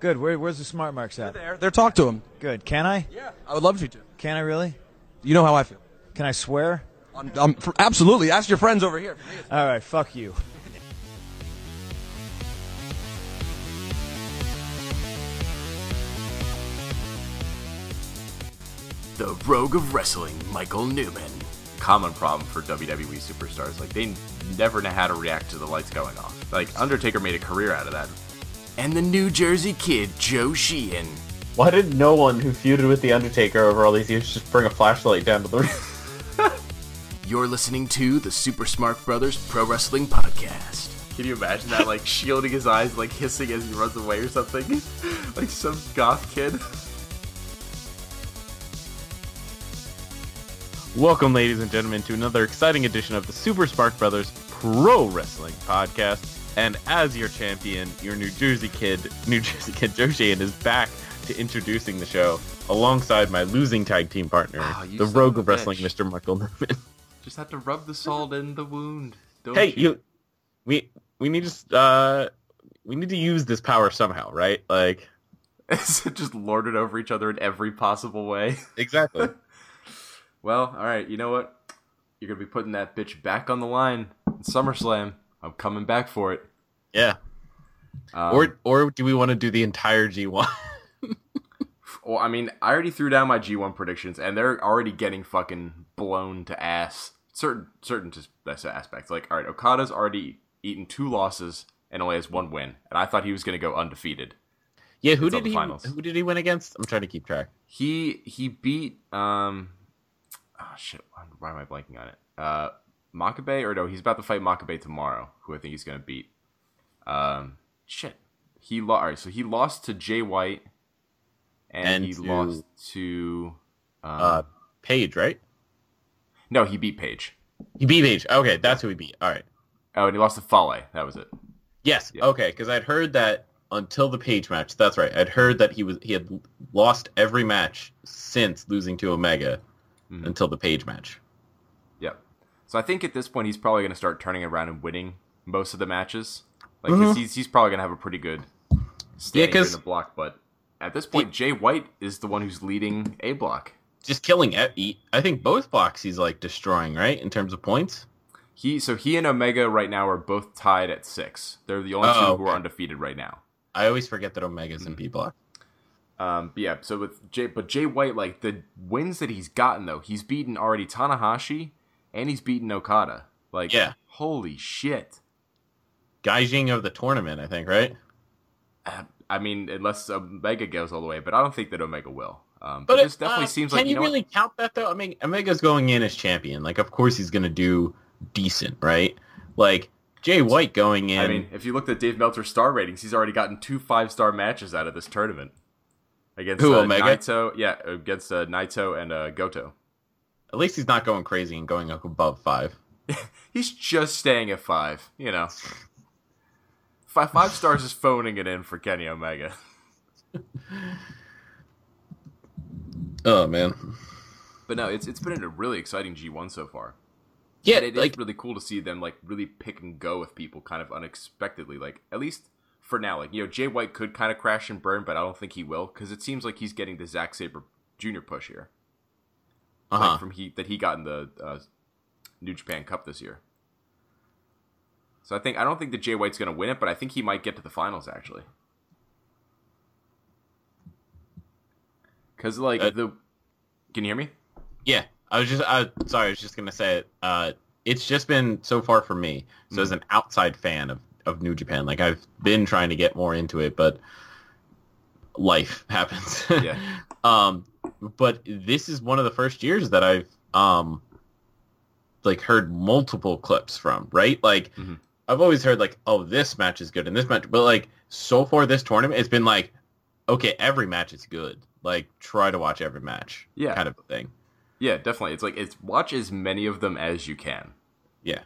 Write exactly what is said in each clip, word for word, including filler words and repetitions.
Good. Where, where's the smart marks at? They're there. They're talk to him. Good. Can I? Yeah. I would love you to. Can I really? You know how I feel. Can I swear? I'm, I'm, absolutely. Ask your friends over here. All right. Fuck you. The Rogue of Wrestling, Michael Newman. Common problem for W W E superstars. Like, they never know how to react to the lights going off. Like, Undertaker made a career out of that. And the New Jersey kid, Joe Sheehan. Why did no one who feuded with the Undertaker over all these years just bring a flashlight down to the ring? You're listening to the Super Smart Brothers Pro Wrestling Podcast. Can you imagine that, like, shielding his eyes, like, hissing as he runs away or something? Like some goth kid. Welcome, ladies and gentlemen, to another exciting edition of the Super Smart Brothers Pro Wrestling Podcast. And as your champion, your New Jersey kid, New Jersey kid Joe Sheehan is back to introducing the show alongside my losing tag team partner, oh, the Rogue of Wrestling, Mister Michael Newman. Just have to rub the salt in the wound. Don't hey, you? you we we need to uh, we need to use this power somehow, right? Like, just lord it over each other in every possible way. Exactly. Well, alright, you know what? You're going to be putting that bitch back on the line in SummerSlam. I'm coming back for it. Yeah. Um, or or do we want to do the entire G one? Well, I mean, I already threw down my G one predictions, and they're already getting fucking blown to ass. Certain certain aspects. Like, alright, Okada's already eaten two losses and only has one win, and I thought he was going to go undefeated. Yeah, who did he who did he win against? I'm trying to keep track. He, he beat... um. Oh, shit. Why am I blanking on it? Uh, Makabe? Or no, he's about to fight Makabe tomorrow, who I think he's going to beat. Um, shit. He lo- all right, so he lost to Jay White, and, and he to, lost to... Um, uh, Page, right? No, he beat Page. He beat Page. Okay, that's who he beat. All right. Oh, and he lost to Foley. That was it. Yes, yeah. Okay, because I'd heard that until the Page match. That's right. I'd heard that he was he had lost every match since losing to Omega. Mm-hmm. Until the Page match. Yep. So I think at this point he's probably going to start turning around and winning most of the matches. Like, mm-hmm. he's he's probably going to have a pretty good standing yeah, in the block. But at this point, it, Jay White is the one who's leading A block. Just killing it. I think both blocks he's like destroying, right, in terms of points. He so he and Omega right now are both tied at six. They're the only oh, two okay. who are undefeated right now. I always forget that Omega's mm-hmm. in B block. Um, but yeah, so with Jay, but Jay White, like, the wins that he's gotten, though, he's beaten already Tanahashi, and he's beaten Okada. Like, yeah. Holy shit. Gaijin of the tournament, I think, right? Uh, I mean, unless Omega goes all the way, but I don't think that Omega will. Um, but, but this definitely uh, seems like... Can you, you know really what? count that, though? I mean, Omega's going in as champion. Like, of course he's going to do decent, right? Like... Jay White going in... I mean, if you looked at Dave Meltzer's star ratings, he's already gotten two five-star matches out of this tournament. Against Who, uh, Omega? Naito, yeah, against uh, Naito and uh, Goto. At least he's not going crazy and going up above five. He's just staying at five, you know. Five, five stars is phoning it in for Kenny Omega. Oh, man. But no, it's it's been a really exciting G one so far. Yeah, and it like, is really cool to see them like really pick and go with people kind of unexpectedly. Like, at least... For now, like, you know, Jay White could kind of crash and burn, but I don't think he will, because it seems like he's getting the Zack Sabre Junior push here. Uh-huh. Like from he that he got in the uh, New Japan Cup this year. So I think I don't think that Jay White's going to win it, but I think he might get to the finals, actually. Because, like, uh, the... Can you hear me? Yeah. I was just... I, sorry, I was just going to say it. Uh, it's just been so far for me. So mm-hmm. as an outside fan of of New Japan, like, I've been trying to get more into it, but life happens. Yeah. um but this is one of the first years that I've um like heard multiple clips from, right? Like, mm-hmm. I've always heard like, oh, this match is good and this match, but like, so far this tournament it's been like, okay, every match is good, like, try to watch every match, yeah, kind of a thing. Yeah, definitely. It's like, it's watch as many of them as you can. Yeah.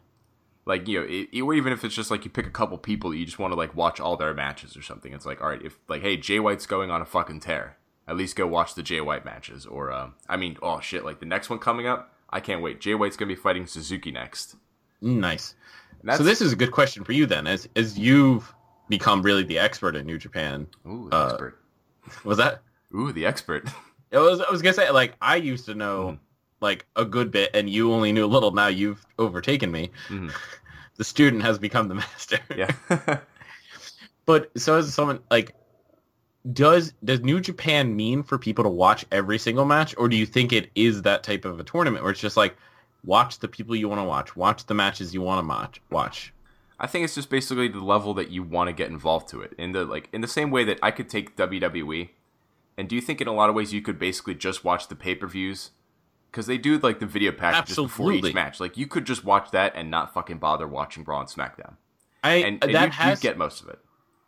Like, you know, it, or even if it's just, like, you pick a couple people that you just want to, like, watch all their matches or something. It's like, all right, if, like, hey, Jay White's going on a fucking tear. At least go watch the Jay White matches. Or, um, I mean, oh, shit, like, the next one coming up, I can't wait. Jay White's going to be fighting Suzuki next. Nice. So this is a good question for you, then. As as you've become really the expert in New Japan. Ooh, the uh, expert. Was that? Ooh, the expert. It was. I was going to say, like, I used to know, mm. like, a good bit, and you only knew a little. Now you've overtaken me. Mm. The student has become the master. Yeah. But so as someone, like, does does New Japan mean for people to watch every single match, or do you think it is that type of a tournament where it's just like, watch the people you want to watch, watch the matches you want to watch? I think it's just basically the level that you want to get involved to it. In the like in the same way that I could take W W E, and do you think in a lot of ways you could basically just watch the pay-per-views? Because they do, like, the video packages before each match. Like, you could just watch that and not fucking bother watching Raw and SmackDown. I, and and that you, has, you get most of it.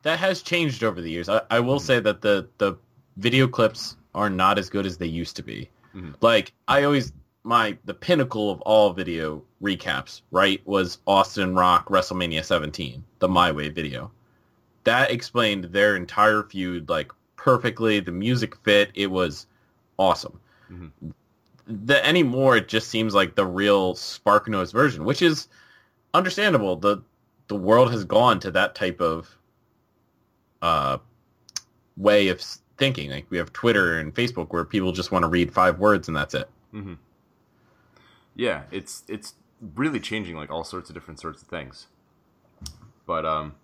That has changed over the years. I, I will mm-hmm. say that the, the video clips are not as good as they used to be. Mm-hmm. Like, I always... my the pinnacle of all video recaps, right, was Austin Rock WrestleMania seventeen, the My Way video. That explained their entire feud, like, perfectly. The music fit. It was awesome. Mm-hmm. The anymore, it just seems like the real Sparknotes version, which is understandable. The the world has gone to that type of uh, way of thinking. Like, we have Twitter and Facebook where people just want to read five words and that's it. Mm-hmm. Yeah, it's it's really changing, like, all sorts of different sorts of things. But, um,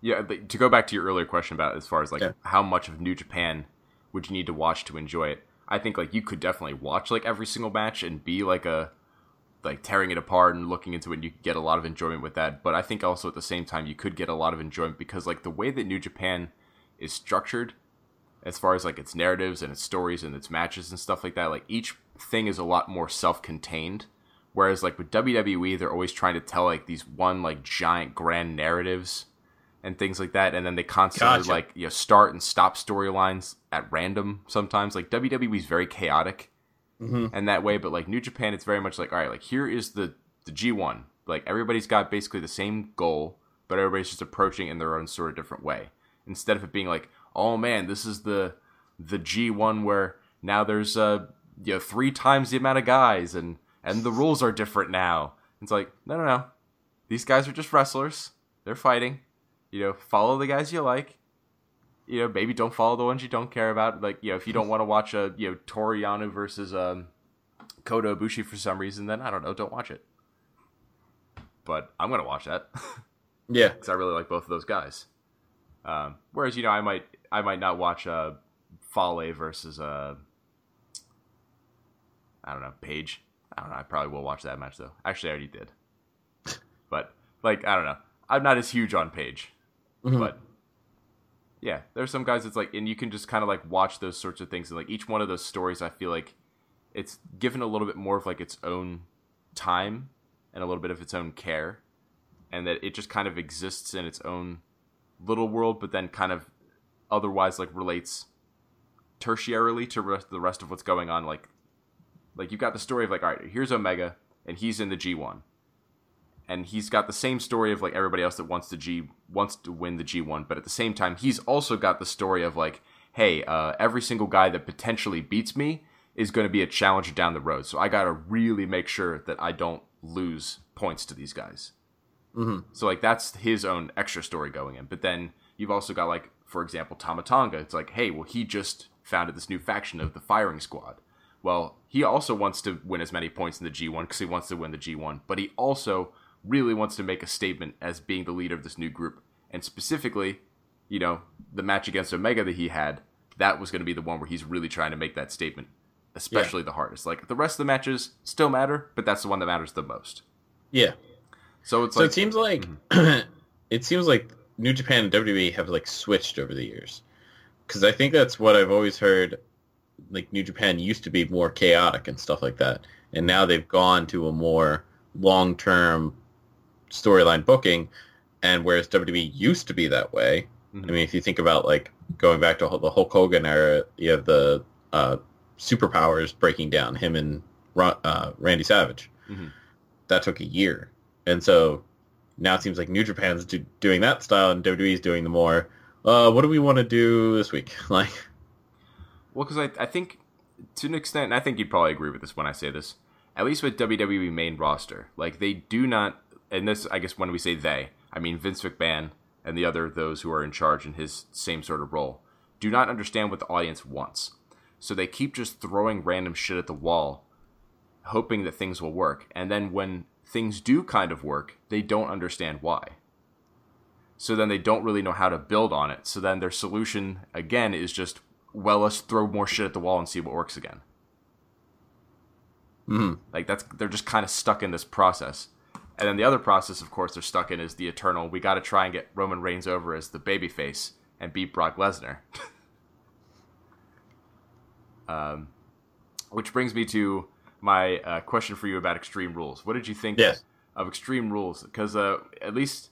yeah, but to go back to your earlier question about as far as, like, yeah. how much of New Japan would you need to watch to enjoy it? I think, like, you could definitely watch, like, every single match and be, like, a like tearing it apart and looking into it, and you could get a lot of enjoyment with that. But I think also at the same time, you could get a lot of enjoyment because, like, the way that New Japan is structured as far as, like, its narratives and its stories and its matches and stuff like that, like, each thing is a lot more self-contained. Whereas, like, with W W E, they're always trying to tell, like, these one, like, giant grand narratives and things like that. And then they constantly, gotcha. like, you know, start and stop storylines at random sometimes. Like, W W E is very chaotic mm-hmm. in that way. But, like, New Japan, it's very much like, all right, like, here is the, the G one. Like, everybody's got basically the same goal, but everybody's just approaching it in their own sort of different way. Instead of it being like, oh, man, this is the the G one where now there's, uh, you know, three times the amount of guys and... and the rules are different now. It's like, no, no, no. These guys are just wrestlers. They're fighting. You know, follow the guys you like. You know, maybe don't follow the ones you don't care about. Like, you know, if you don't want to watch a, you know, Toriano versus um, Kota Ibushi for some reason, then I don't know, don't watch it. But I'm going to watch that. Yeah. Because I really like both of those guys. Um, whereas, you know, I might I might not watch uh, Foley versus, uh, I don't know, Page. I don't know. I probably will watch that match, though. Actually, I already did. But, like, I don't know. I'm not as huge on Page. Mm-hmm. But, yeah, there's some guys that's like, and you can just kind of, like, watch those sorts of things. And, like, each one of those stories, I feel like it's given a little bit more of, like, its own time and a little bit of its own care. And that it just kind of exists in its own little world, but then kind of otherwise, like, relates tertiarily to rest, the rest of what's going on, like, Like, you've got the story of, like, all right, here's Omega, and he's in the G one. And he's got the same story of, like, everybody else that wants to G wants to win the G one. But at the same time, he's also got the story of, like, hey, uh, every single guy that potentially beats me is going to be a challenger down the road. So I got to really make sure that I don't lose points to these guys. Mm-hmm. So, like, that's his own extra story going in. But then you've also got, like, for example, Tama Tonga. It's like, hey, well, he just founded this new faction of the Firing Squad. Well, he also wants to win as many points in the G one because he wants to win the G one, but he also really wants to make a statement as being the leader of this new group. And specifically, you know, the match against Omega that he had, that was going to be the one where he's really trying to make that statement, especially yeah. the hardest. Like, the rest of the matches still matter, but that's the one that matters the most. Yeah. So it's so like... So it seems like... Mm-hmm. It seems like New Japan and W W E have, like, switched over the years. Because I think that's what I've always heard... Like, New Japan used to be more chaotic and stuff like that, and now they've gone to a more long-term storyline booking, and whereas W W E used to be that way, mm-hmm. I mean, if you think about, like, going back to the Hulk Hogan era, you have the uh, Superpowers breaking down, him and uh, Randy Savage. Mm-hmm. That took a year, and so now it seems like New Japan's do- doing that style, and W W E's doing the more, uh, what do we want to do this week? Like... Well, because I, I think, to an extent, and I think you'd probably agree with this when I say this, at least with W W E main roster, like, they do not, and this, I guess when we say they, I mean Vince McMahon and the other those who are in charge in his same sort of role, do not understand what the audience wants. So they keep just throwing random shit at the wall, hoping that things will work. And then when things do kind of work, they don't understand why. So then they don't really know how to build on it. So then their solution, again, is just, well, let's throw more shit at the wall and see what works again. Mm-hmm. Like, that's they're just kind of stuck in this process. And then the other process, of course, they're stuck in is the eternal, we got to try and get Roman Reigns over as the babyface and beat Brock Lesnar. um, which brings me to my uh, question for you about Extreme Rules. What did you think yes. of Extreme Rules? Because uh, at least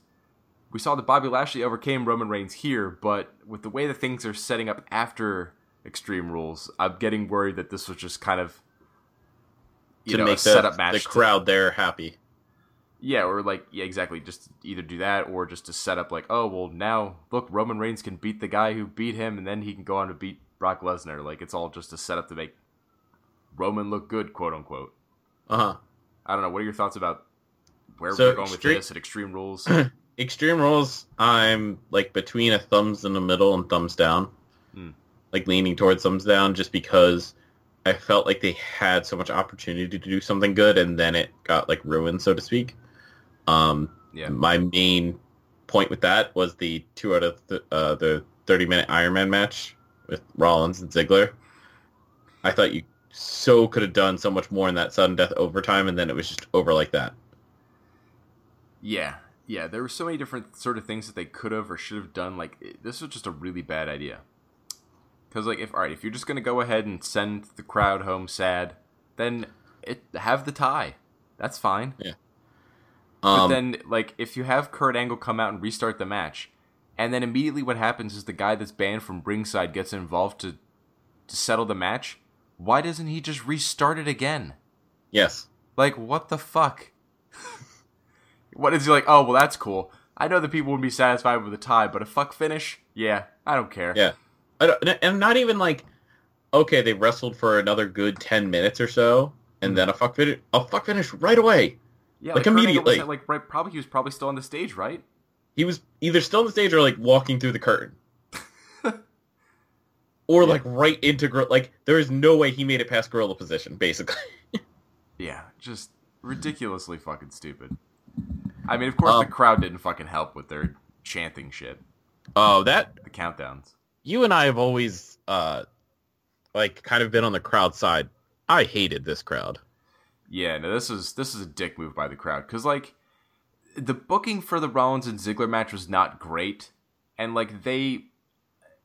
we saw that Bobby Lashley overcame Roman Reigns here, but with the way that things are setting up after Extreme Rules, I'm getting worried that this was just kind of you to know, make a the, setup match. The crowd to, there happy. Yeah, or like, yeah, exactly. Just either do that or just to set up like, oh, well, now, look, Roman Reigns can beat the guy who beat him, and then he can go on to beat Brock Lesnar. Like, it's all just a setup to make Roman look good, quote unquote. Uh-huh. I don't know. What are your thoughts about where so we're going extreme, with this at Extreme Rules? Extreme Rules, I'm, like, between a thumbs in the middle and thumbs down. Mm. Like, leaning towards thumbs down just because I felt like they had so much opportunity to do something good, and then it got, like, ruined, so to speak. Um, yeah. My main point with that was the two out of th- uh, the thirty-minute Iron Man match with Rollins and Ziggler. I thought you so could have done so much more in that sudden death overtime, and then it was just over like that. Yeah, yeah. There were so many different sort of things that they could have or should have done. Like it, this was just a really bad idea. Because like, if all right, if you're just gonna go ahead and send the crowd home sad, then it have the tie. That's fine. Yeah. But then, like, if you have Kurt Angle come out and restart the match, and then immediately what happens is the guy that's banned from ringside gets involved to, to settle the match, why doesn't he just restart it again? Yes. Like, what the fuck? What is he like, oh, well, that's cool. I know that people wouldn't be satisfied with a tie, but a fuck finish? Yeah, I don't care. Yeah. I don't, and not even like, okay, they wrestled for another good ten minutes or so, and mm-hmm. then a fuck finish, a fuck finish right away. Yeah, like, like immediately. Like, right, probably he was probably still on the stage, right? He was either still on the stage or, like, walking through the curtain. Or, yeah. like, right into... Like, there is no way he made it past gorilla position, basically. Yeah, just ridiculously fucking stupid. I mean, of course, um, the crowd didn't fucking help with their chanting shit. Oh, that... The countdowns. You and I have always, uh, like, kind of been on the crowd side. I hated this crowd. Yeah, no, this is this is a dick move by the crowd. Because, like, the booking for the Rollins and Ziggler match was not great. And, like, they...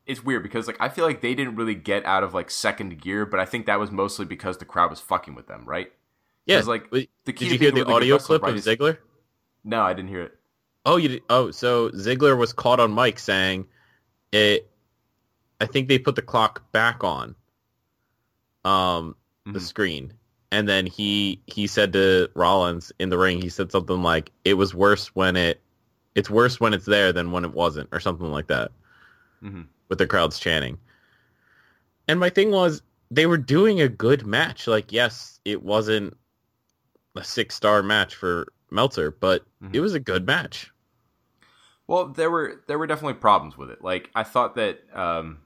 It's weird because, like, I feel like they didn't really get out of, like, second gear. But I think that was mostly because the crowd was fucking with them, right? Yeah. Like, the did you hear the really audio clip of Ziggler? Is... No, I didn't hear it. Oh, you did? Oh, so Ziggler was caught on mic saying, "It." I think they put the clock back on um, mm-hmm. the screen. And then he he said to Rollins in the ring, he said something like, "It was worse when it, it's worse when it's there than when it wasn't," or something like that, mm-hmm. with the crowds chanting. And my thing was, they were doing a good match. Like, yes, it wasn't a six-star match for Meltzer, but mm-hmm. it was a good match. Well, there were there were definitely problems with it. Like, I thought that, um,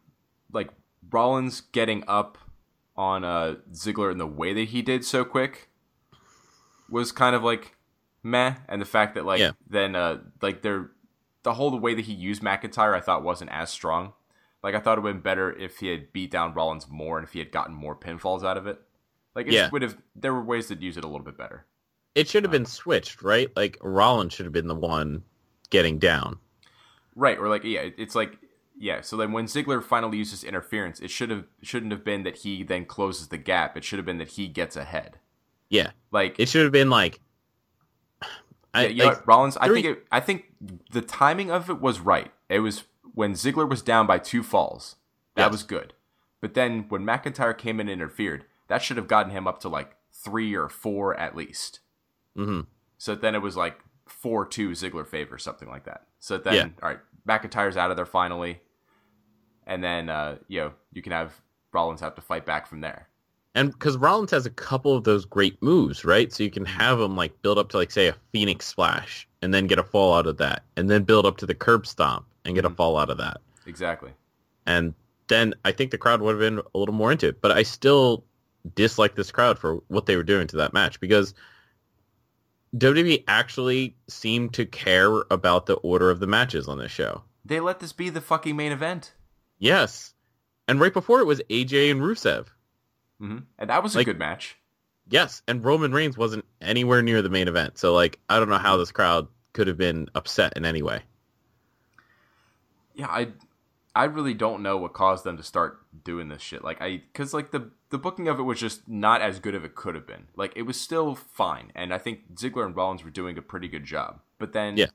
like Rollins getting up on uh, Ziggler and the way that he did so quick was kind of like meh, and the fact that like yeah. then uh, like they're the whole the way that he used McIntyre I thought wasn't as strong. Like I thought it would have been better if he had beat down Rollins more and if he had gotten more pinfalls out of it. Like it yeah. would have there were ways to use it a little bit better. It should have um, been switched, right? Like Rollins should have been the one getting down. Right, or like yeah, it's like Yeah, so then when Ziggler finally uses interference, it should have shouldn't have been that he then closes the gap. It should have been that he gets ahead. Yeah, like it should have been like, I, yeah, you like know what, Rollins. Three. I think it, I think the timing of it was right. It was when Ziggler was down by two falls. That yes. was good, but then when McIntyre came in and interfered, that should have gotten him up to like three or four at least. Mm-hmm. So then it was like four two Ziggler favor, something like that. So then yeah. all right, McIntyre's out of there finally. And then, uh, you know, you can have Rollins have to fight back from there. And because Rollins has a couple of those great moves, right? So you can have him like build up to like say a Phoenix Splash and then get a fall out of that, and then build up to the curb stomp and get mm-hmm. a fall out of that. Exactly. And then I think the crowd would have been a little more into it. But I still dislike this crowd for what they were doing to that match, because W W E actually seemed to care about the order of the matches on this show. They let this be the fucking main event. Yes. And right before it was A J and Rusev. Mm-hmm. And that was like, a good match. Yes. And Roman Reigns wasn't anywhere near the main event. So, like, I don't know how this crowd could have been upset in any way. Yeah, I... I really don't know what caused them to start doing this shit. Like I, because like the the booking of it was just not as good as it could have been. Like it was still fine, and I think Ziggler and Rollins were doing a pretty good job. But then, yeah,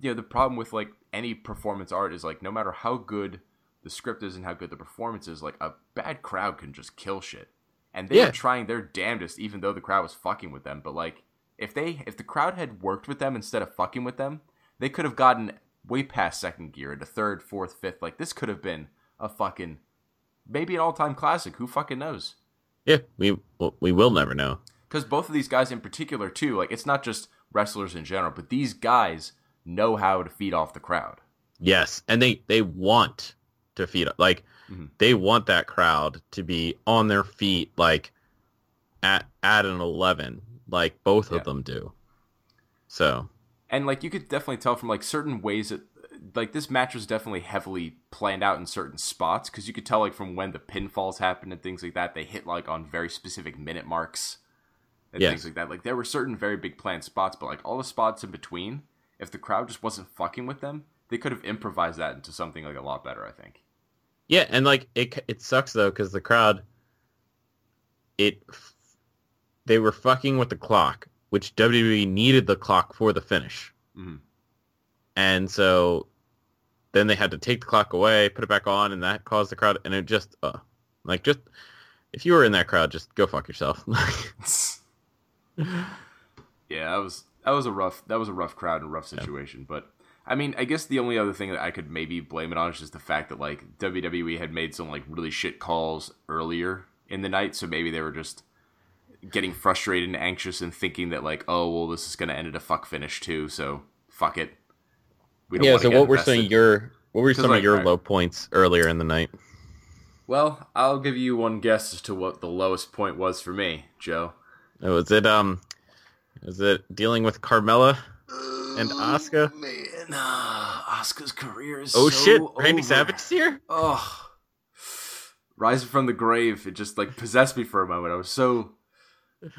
you know, the problem with like any performance art is like no matter how good the script is and how good the performance is, like a bad crowd can just kill shit. And they yeah. were trying their damnedest, even though the crowd was fucking with them. But like if they if the crowd had worked with them instead of fucking with them, they could have gotten way past second gear into third, fourth, fifth. Like, this could have been a fucking, maybe an all-time classic. Who fucking knows? Yeah, we we will never know. Because both of these guys in particular, too, like, it's not just wrestlers in general, but these guys know how to feed off the crowd. Yes, and they, they want to feed off. Like, mm-hmm. they want that crowd to be on their feet, like, at at an eleven. Like, both yeah. of them do. So... And, like, you could definitely tell from, like, certain ways that, like, this match was definitely heavily planned out in certain spots. Because you could tell, like, from when the pinfalls happened and things like that, they hit, like, on very specific minute marks and yeah. things like that. Like, there were certain very big planned spots, but, like, all the spots in between, if the crowd just wasn't fucking with them, they could have improvised that into something, like, a lot better, I think. Yeah, and, like, it it sucks, though, because the crowd, it, they were fucking with the clock, which W W E needed the clock for the finish. Mm-hmm. And so then they had to take the clock away, put it back on, and that caused the crowd. And it just, uh, like, just, if you were in that crowd, just go fuck yourself. yeah, that was, that was a rough, that was a rough crowd and a rough situation. Yeah. But, I mean, I guess the only other thing that I could maybe blame it on is just the fact that, like, W W E had made some, like, really shit calls earlier in the night. So maybe they were just getting frustrated and anxious and thinking that, like, oh, well, this is going to end at a fuck finish, too, so fuck it. We don't yeah, so what were some of your, what were some like, of your right. low points earlier in the night? Well, I'll give you one guess as to what the lowest point was for me, Joe. Oh, is it, um, is it dealing with Carmella and Asuka? Oh, man, uh, Asuka's career is oh, so shit, Randy over. Savage's here? Oh, Rising from the Grave, it just, like, possessed me for a moment. I was so...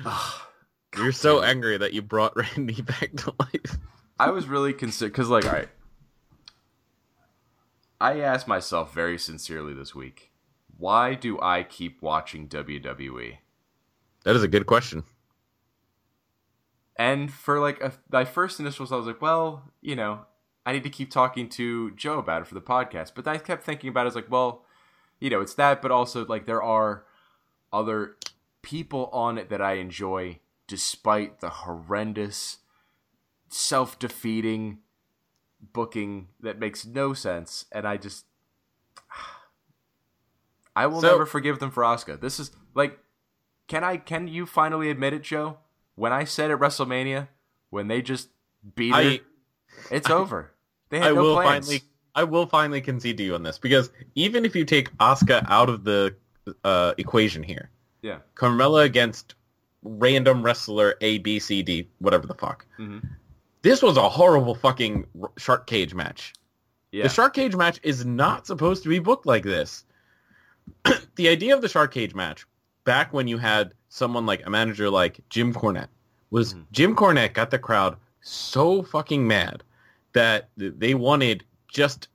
Oh, you're so angry that you brought Randy back to life. I was really concerned because, like, all right, I asked myself very sincerely this week, why do I keep watching W W E? That is a good question. And for like a, my first initials, I was like, well, you know, I need to keep talking to Joe about it for the podcast. But I kept thinking about it, I was like, well, you know, it's that, but also like there are other people on it that I enjoy despite the horrendous, self-defeating booking that makes no sense. And I just... I will so, never forgive them for Asuka. This is, like... Can I? Can you finally admit it, Joe? When I said at WrestleMania, when they just beat I, her, it's I, over. They had I no will plans. Finally, I will finally concede to you on this. Because even if you take Asuka out of the uh, equation here, yeah, Carmella against random wrestler A, B, C, D, whatever the fuck. Mm-hmm. This was a horrible fucking shark cage match. Yeah. The shark cage match is not supposed to be booked like this. The idea of the shark cage match, back when you had someone like a manager like Jim Cornette, was mm-hmm. Jim Cornette got the crowd so fucking mad that they wanted just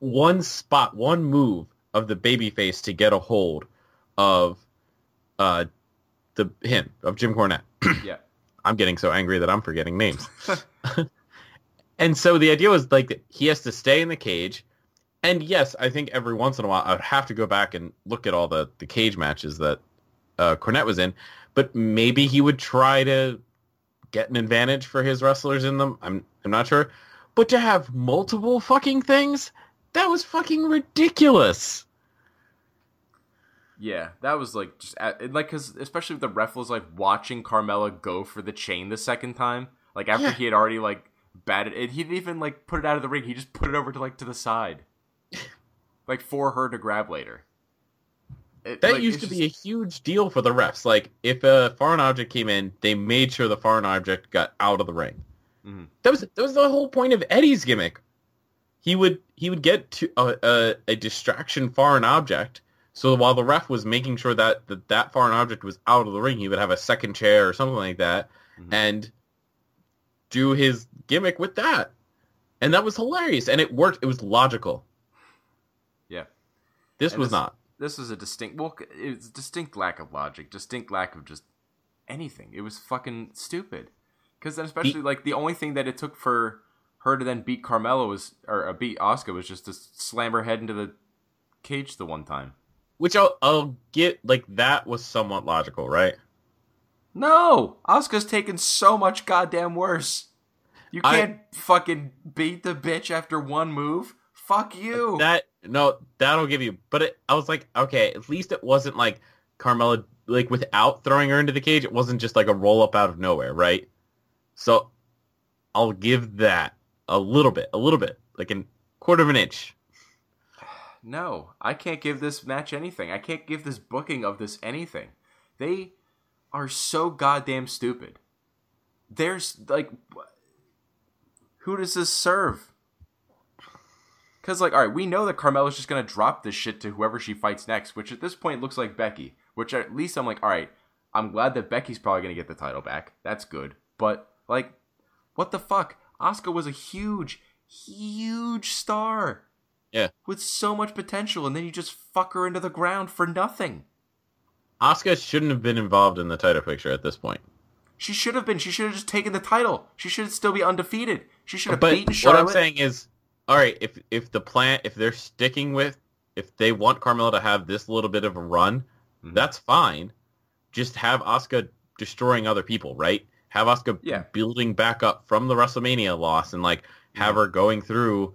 one spot, one move of the babyface to get a hold of Uh, the him of Jim Cornette. yeah, I'm getting so angry that I'm forgetting names. And so the idea was like he has to stay in the cage. And yes, I think every once in a while I would have to go back and look at all the, the cage matches that uh, Cornette was in. But maybe he would try to get an advantage for his wrestlers in them. I'm I'm not sure. But to have multiple fucking things, that was fucking ridiculous. Yeah, that was like just like because especially the ref was like watching Carmella go for the chain the second time, like after yeah. he had already like batted it. He didn't even like put it out of the ring. He just put it over to like to the side, like for her to grab later. It, that like, used to just... be a huge deal for the refs. Like if a foreign object came in, they made sure the foreign object got out of the ring. Mm-hmm. That was that was the whole point of Eddie's gimmick. He would he would get to a, a, a distraction foreign object. So while the ref was making sure that, that that foreign object was out of the ring, he would have a second chair or something like that mm-hmm. and do his gimmick with that. And that was hilarious. And it worked. It was logical. Yeah. This and was this, not. This was a distinct, well, it's distinct lack of logic, distinct lack of just anything. It was fucking stupid. Because then especially, beat. like, the only thing that it took for her to then beat Carmella was, or beat Asuka was just to slam her head into the cage the one time. Which I'll, I'll get, like, that was somewhat logical, right? No! Asuka's taken so much goddamn worse. You can't I, fucking beat the bitch after one move. Fuck you! That, no, that'll give you, but it, I was like, okay, at least it wasn't, like, Carmella, like, without throwing her into the cage, it wasn't just, like, a roll-up out of nowhere, right? So, I'll give that a little bit, a little bit, like a quarter of an inch. No, I can't give this match anything. I can't give this booking of this anything. They are so goddamn stupid. There's, like, who does this serve? Because, like, all right, we know that Carmella's just going to drop this shit to whoever she fights next, which at this point looks like Becky, which at least I'm like, all right, I'm glad that Becky's probably going to get the title back. That's good. But, like, what the fuck? Asuka was a huge, huge star. Yeah. With so much potential, and then you just fuck her into the ground for nothing. Asuka shouldn't have been involved in the title picture at this point. She should have been. She should have just taken the title. She should still be undefeated. She should have but beaten Charlotte. What I'm saying is, all right, if if the plan, if they're sticking with, if they want Carmella to have this little bit of a run, mm-hmm. that's fine. Just have Asuka destroying other people, right? Have Asuka yeah. building back up from the WrestleMania loss and, like, have yeah. her going through...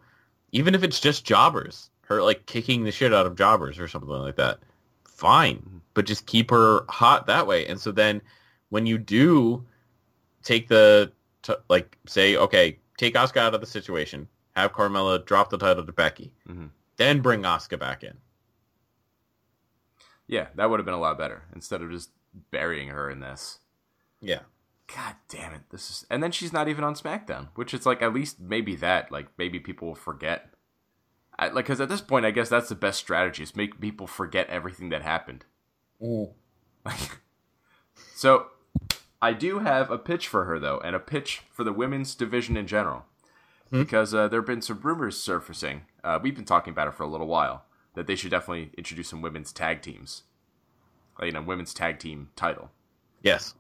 Even if it's just jobbers, her, like, kicking the shit out of jobbers or something like that, fine. But just keep her hot that way. And so then when you do take the, t- like, say, okay, take Asuka out of the situation, have Carmella drop the title to Becky, mm-hmm. then bring Asuka back in. Yeah, that would have been a lot better instead of just burying her in this. Yeah. God damn it! This is, and then she's not even on SmackDown, which is like at least maybe that, like maybe people will forget. I, like, because at this point, I guess that's the best strategy: is make people forget everything that happened. Ooh. So, I do have a pitch for her though, and a pitch for the women's division in general, hmm? because uh, there have been some rumors surfacing. Uh, we've been talking about it for a little while that they should definitely introduce some women's tag teams, like, you know, women's tag team title. Yes.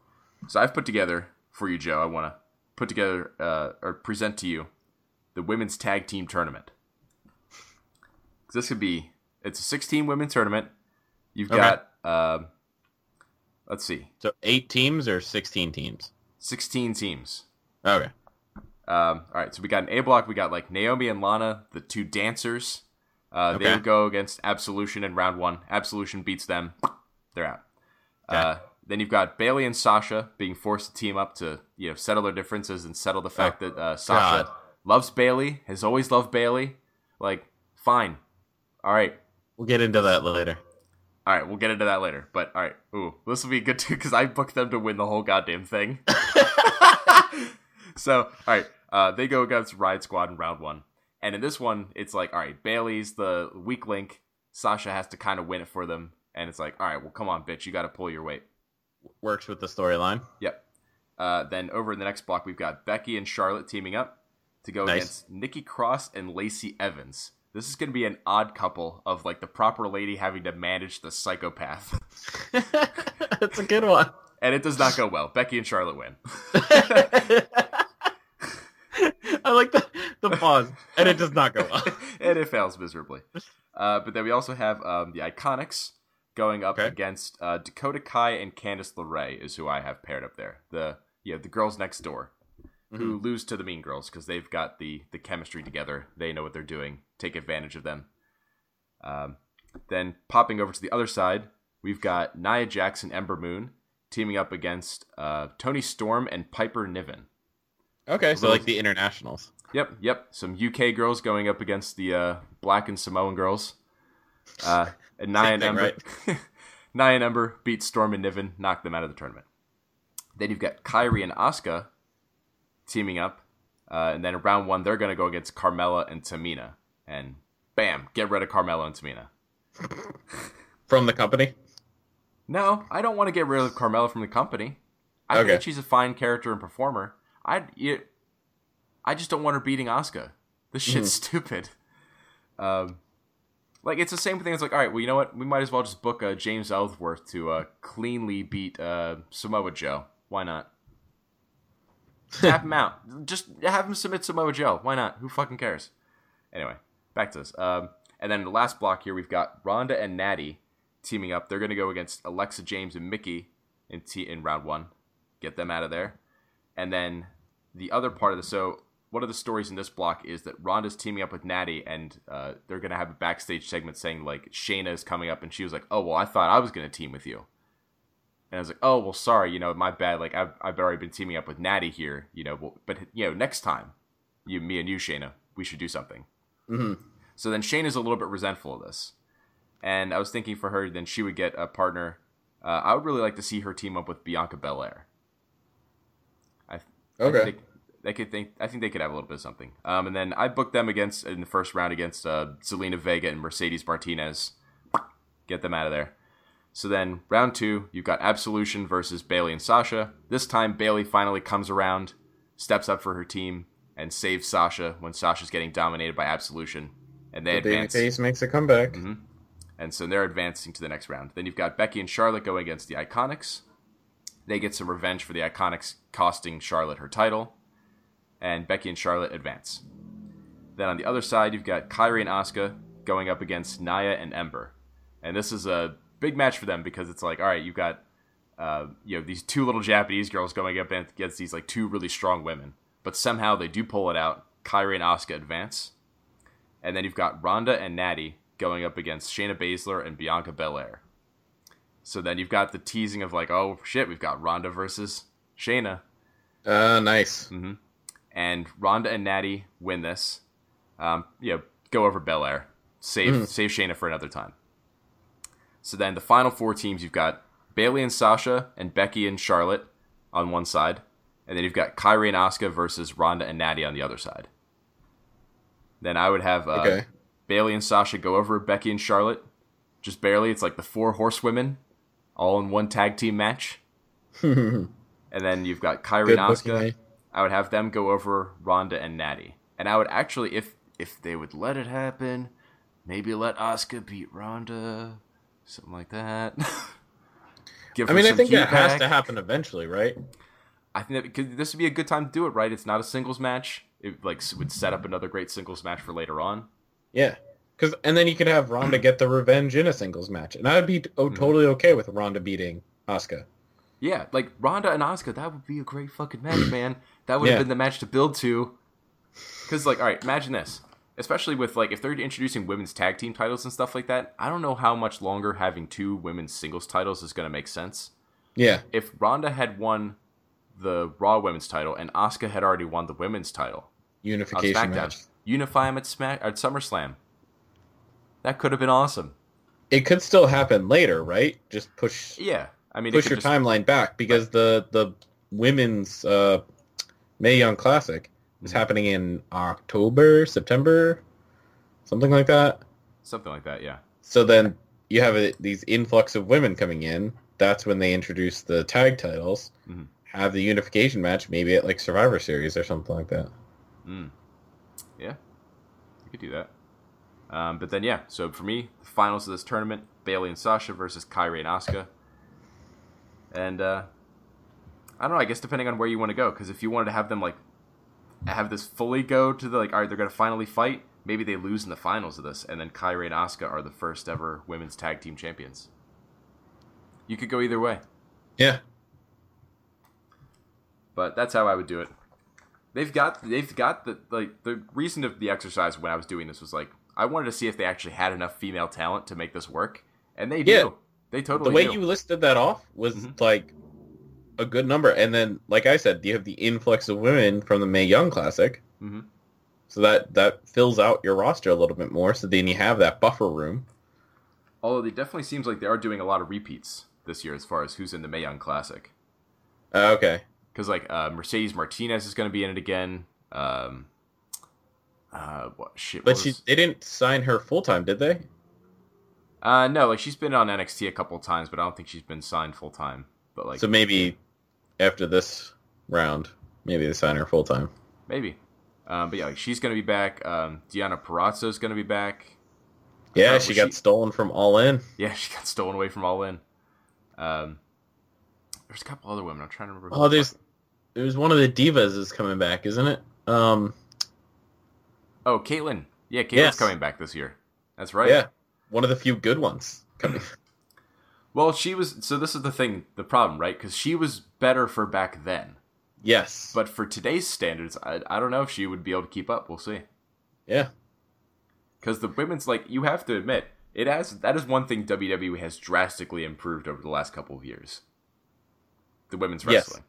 So I've put together, for you, Joe, I want to put together, uh, or present to you, the Women's Tag Team Tournament. This could be, it's a sixteen-women tournament. You've okay. got, uh, let's see. So eight teams or sixteen teams? sixteen teams. Okay. Um, all right, so we got an A block. We got, like, Naomi and Lana, the two dancers. Uh, okay. They would go against Absolution in round one. Absolution beats them. They're out. Okay. Uh Then you've got Bailey and Sasha being forced to team up to, you know, settle their differences and settle the fact oh, that uh, Sasha God. loves Bailey, has always loved Bailey. Like, fine. All right. We'll get into that later. All right, we'll get into that later. But, all right. Ooh, this will be good, too, because I booked them to win the whole goddamn thing. So, all right. Uh, they go against Riot Squad in round one. And in this one, it's like, all right, Bailey's the weak link. Sasha has to kind of win it for them. And it's like, all right, well, come on, bitch. You got to pull your weight. Works with the storyline. Yep. Uh, then over in the next block, we've got Becky and Charlotte teaming up to go nice. against Nikki Cross and Lacey Evans. This is going to be an odd couple of, like, the proper lady having to manage the psychopath. That's a good one. And it does not go well. Becky and Charlotte win. I like the, the pause. And it does not go well. And it fails miserably. Uh, but then we also have um, the Iconics. Going up okay. against uh, Dakota Kai and Candice LeRae is who I have paired up there. The yeah, the girls next door mm-hmm. who lose to the Mean Girls because they've got the, the chemistry together. They know what they're doing. Take advantage of them. Um, then popping over to the other side, we've got Nia Jax and Ember Moon teaming up against uh, Toni Storm and Piper Niven. Okay, so, so like the internationals. Yep, yep. Some U K girls going up against the uh, black and Samoan girls. Uh, and Nia and Ember, right? Nia and Ember beat Storm and Niven, knock them out of the tournament. Then you've got Kairi and Asuka teaming up. Uh, and then in round one, they're going to go against Carmella and Tamina. And bam, get rid of Carmella and Tamina. From the company? No, I don't want to get rid of Carmella from the company. I okay. think she's a fine character and performer. I, it, I just don't want her beating Asuka. This shit's mm. stupid. Um, like, it's the same thing. It's like, all right, well, you know what? We might as well just book uh, James Ellsworth to uh, cleanly beat uh, Samoa Joe. Why not? Tap him out. Just have him submit Samoa Joe. Why not? Who fucking cares? Anyway, back to this. Um, and then the last block here, we've got Ronda and Natty teaming up. They're going to go against Alexa James and Mickey in, t- in round one. Get them out of there. And then the other part of the... So one of the stories in this block is that Ronda's teaming up with Natty, and uh, they're going to have a backstage segment saying, like, Shayna's coming up, and she was like, oh, well, I thought I was going to team with you. And I was like, oh, well, sorry, you know, my bad. Like, I've I've already been teaming up with Natty here, you know. But, but you know, next time, you, me and you, Shayna, we should do something. Mm-hmm. So then Shayna's a little bit resentful of this. And I was thinking for her, then she would get a partner. Uh, I would really like to see her team up with Bianca Belair. I th- Okay. I think they could think, I think they could have a little bit of something. Um, and then I booked them against, in the first round, against uh, Zelina Vega and Mercedes Martinez. Get them out of there. So then, round two, you've got Absolution versus Bailey and Sasha. This time, Bailey finally comes around, steps up for her team, and saves Sasha when Sasha's getting dominated by Absolution. And they the advance. Bailey face makes a comeback. Mm-hmm. And so they're advancing to the next round. Then you've got Becky and Charlotte going against the Iconics. They get some revenge for the Iconics, costing Charlotte her title. And Becky and Charlotte advance. Then on the other side, you've got Kairi and Asuka going up against Nia and Ember. And this is a big match for them because it's like, all right, you've got uh, you know, these two little Japanese girls going up against these like two really strong women. But somehow they do pull it out. Kairi and Asuka advance. And then you've got Ronda and Natty going up against Shayna Baszler and Bianca Belair. So then you've got the teasing of like, oh shit, we've got Ronda versus Shayna. Uh, nice. Mm-hmm. And Ronda and Natty win this. Um, you know, go over Belair. Save, mm. save Shayna for another time. So then the final four teams, you've got Bailey and Sasha and Becky and Charlotte on one side. And then you've got Kairi and Asuka versus Ronda and Natty on the other side. Then I would have uh, okay. Bailey and Sasha go over Becky and Charlotte. Just barely. It's like the four horsewomen all in one tag team match. And then you've got Kairi Good and Asuka. Booking, eh? I would have them go over Ronda and Natty. And I would actually, if if they would let it happen, maybe let Asuka beat Ronda. Something like that. Give I mean, I think that back. has to happen eventually, right? I think that, 'cause this would be a good time to do it, right? It's not a singles match. It like would set up another great singles match for later on. Yeah, because and then you could have Ronda get the revenge in a singles match, and I would be oh, totally okay with Ronda beating Asuka. Yeah, like Ronda and Asuka, that would be a great fucking match, man. That would yeah. have been the match to build to. Because, like, all right, imagine this. Especially with, like, if they're introducing women's tag team titles and stuff like that, I don't know how much longer having two women's singles titles is going to make sense. Yeah. If Ronda had won the Raw women's title and Asuka had already won the women's title. Unification match. Unify them at, Smack- at SummerSlam. That could have been awesome. It could still happen later, right? Just push... Yeah. I mean, push your just... timeline back because right. the the women's uh, Mae Young Classic is happening in October, September, something like that. Something like that, yeah. So then you have a, these influx of women coming in. That's when they introduce the tag titles. Mm-hmm. Have the unification match, maybe at like Survivor Series or something like that. Mm. Yeah, you could do that. Um, but then yeah, so for me, the finals of this tournament: Bailey and Sasha versus Kairi and Asuka. And, uh, I don't know, I guess depending on where you want to go, because if you wanted to have them, like, have this fully go to the, like, all right, they're going to finally fight, maybe they lose in the finals of this, and then Kairi and Asuka are the first ever women's tag team champions. You could go either way. Yeah. But that's how I would do it. They've got, they've got the, like, the reason of the exercise when I was doing this was, like, I wanted to see if they actually had enough female talent to make this work, and they do. Yeah. They totally. The way do. you listed that off was mm-hmm. like a good number, and then, like I said, you have the influx of women from the Mae Young Classic, mm-hmm. so that that fills out your roster a little bit more. So then you have that buffer room. Although it definitely seems like they are doing a lot of repeats this year as far as who's in the Mae Young Classic. Uh, okay. Because like uh, Mercedes Martinez is going to be in it again. Um, uh, what shit? But was... she they didn't sign her full time, did they? Uh, no, like she's been on N X T a couple of times, but I don't think she's been signed full time. But like, so maybe after this round, maybe they sign her full time. Maybe. Um, but yeah, like she's going to be back. Um, Deonna Purrazzo is going to be back. Yeah, uh, she got she... stolen from All In. Yeah, she got stolen away from All In. Um. There's a couple other women. I'm trying to remember. Oh, there's, there's one of the divas is coming back, isn't it? Um. Oh, Caitlyn. Yeah, Caitlin's yes. coming back this year. That's right. Yeah, one of the few good ones coming. Well, she was. So this is the thing, the problem, right? Because she was better for back then. Yes. But for today's standards, I I don't know if she would be able to keep up. We'll see. Yeah. Because the women's like you have to admit it has that is one thing W W E has drastically improved over the last couple of years. The women's wrestling.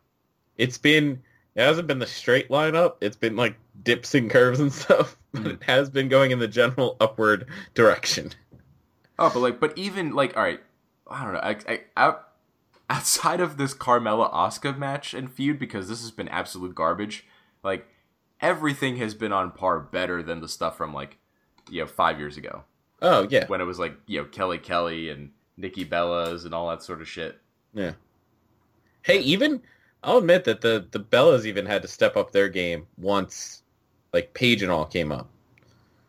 Yes. It's been, it hasn't been the straight line up. It's been like dips and curves and stuff, but mm-hmm. it has been going in the general upward direction. Oh, but like, but even like, all right, I don't know. I, I, out, outside of this Carmella Asuka match and feud, because this has been absolute garbage, like everything has been on par better than the stuff from like, you know, five years ago. Oh, yeah. When it was like, you know, Kelly Kelly and Nikki Bellas and all that sort of shit. Yeah. Hey, even I'll admit that the, the Bellas even had to step up their game once, like Paige and all came up.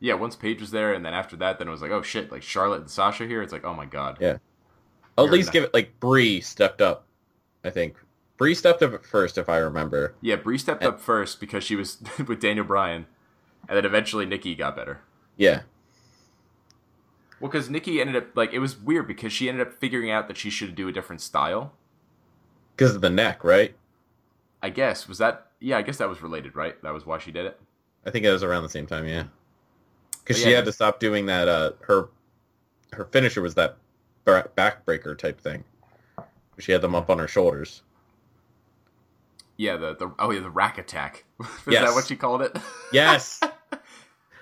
Yeah, once Paige was there, and then after that, then it was like, oh shit, like Charlotte and Sasha here. It's like, oh my god. Yeah. At least not... give it like Bree stepped up. I think Bree stepped up at first, if I remember. Yeah, Bree stepped and... up first because she was with Daniel Bryan, and then eventually Nikki got better. Yeah. Well, because Nikki ended up like it was weird because she ended up figuring out that she should do a different style. Because of the neck, right? I guess. Was that... Yeah, I guess that was related, right? That was why she did it? I think it was around the same time, yeah. Because yeah, she had to stop doing that... Uh, her her finisher was that backbreaker type thing. She had them up on her shoulders. Yeah, the... the oh, yeah, the rack attack. Is yes. that what she called it? Yes!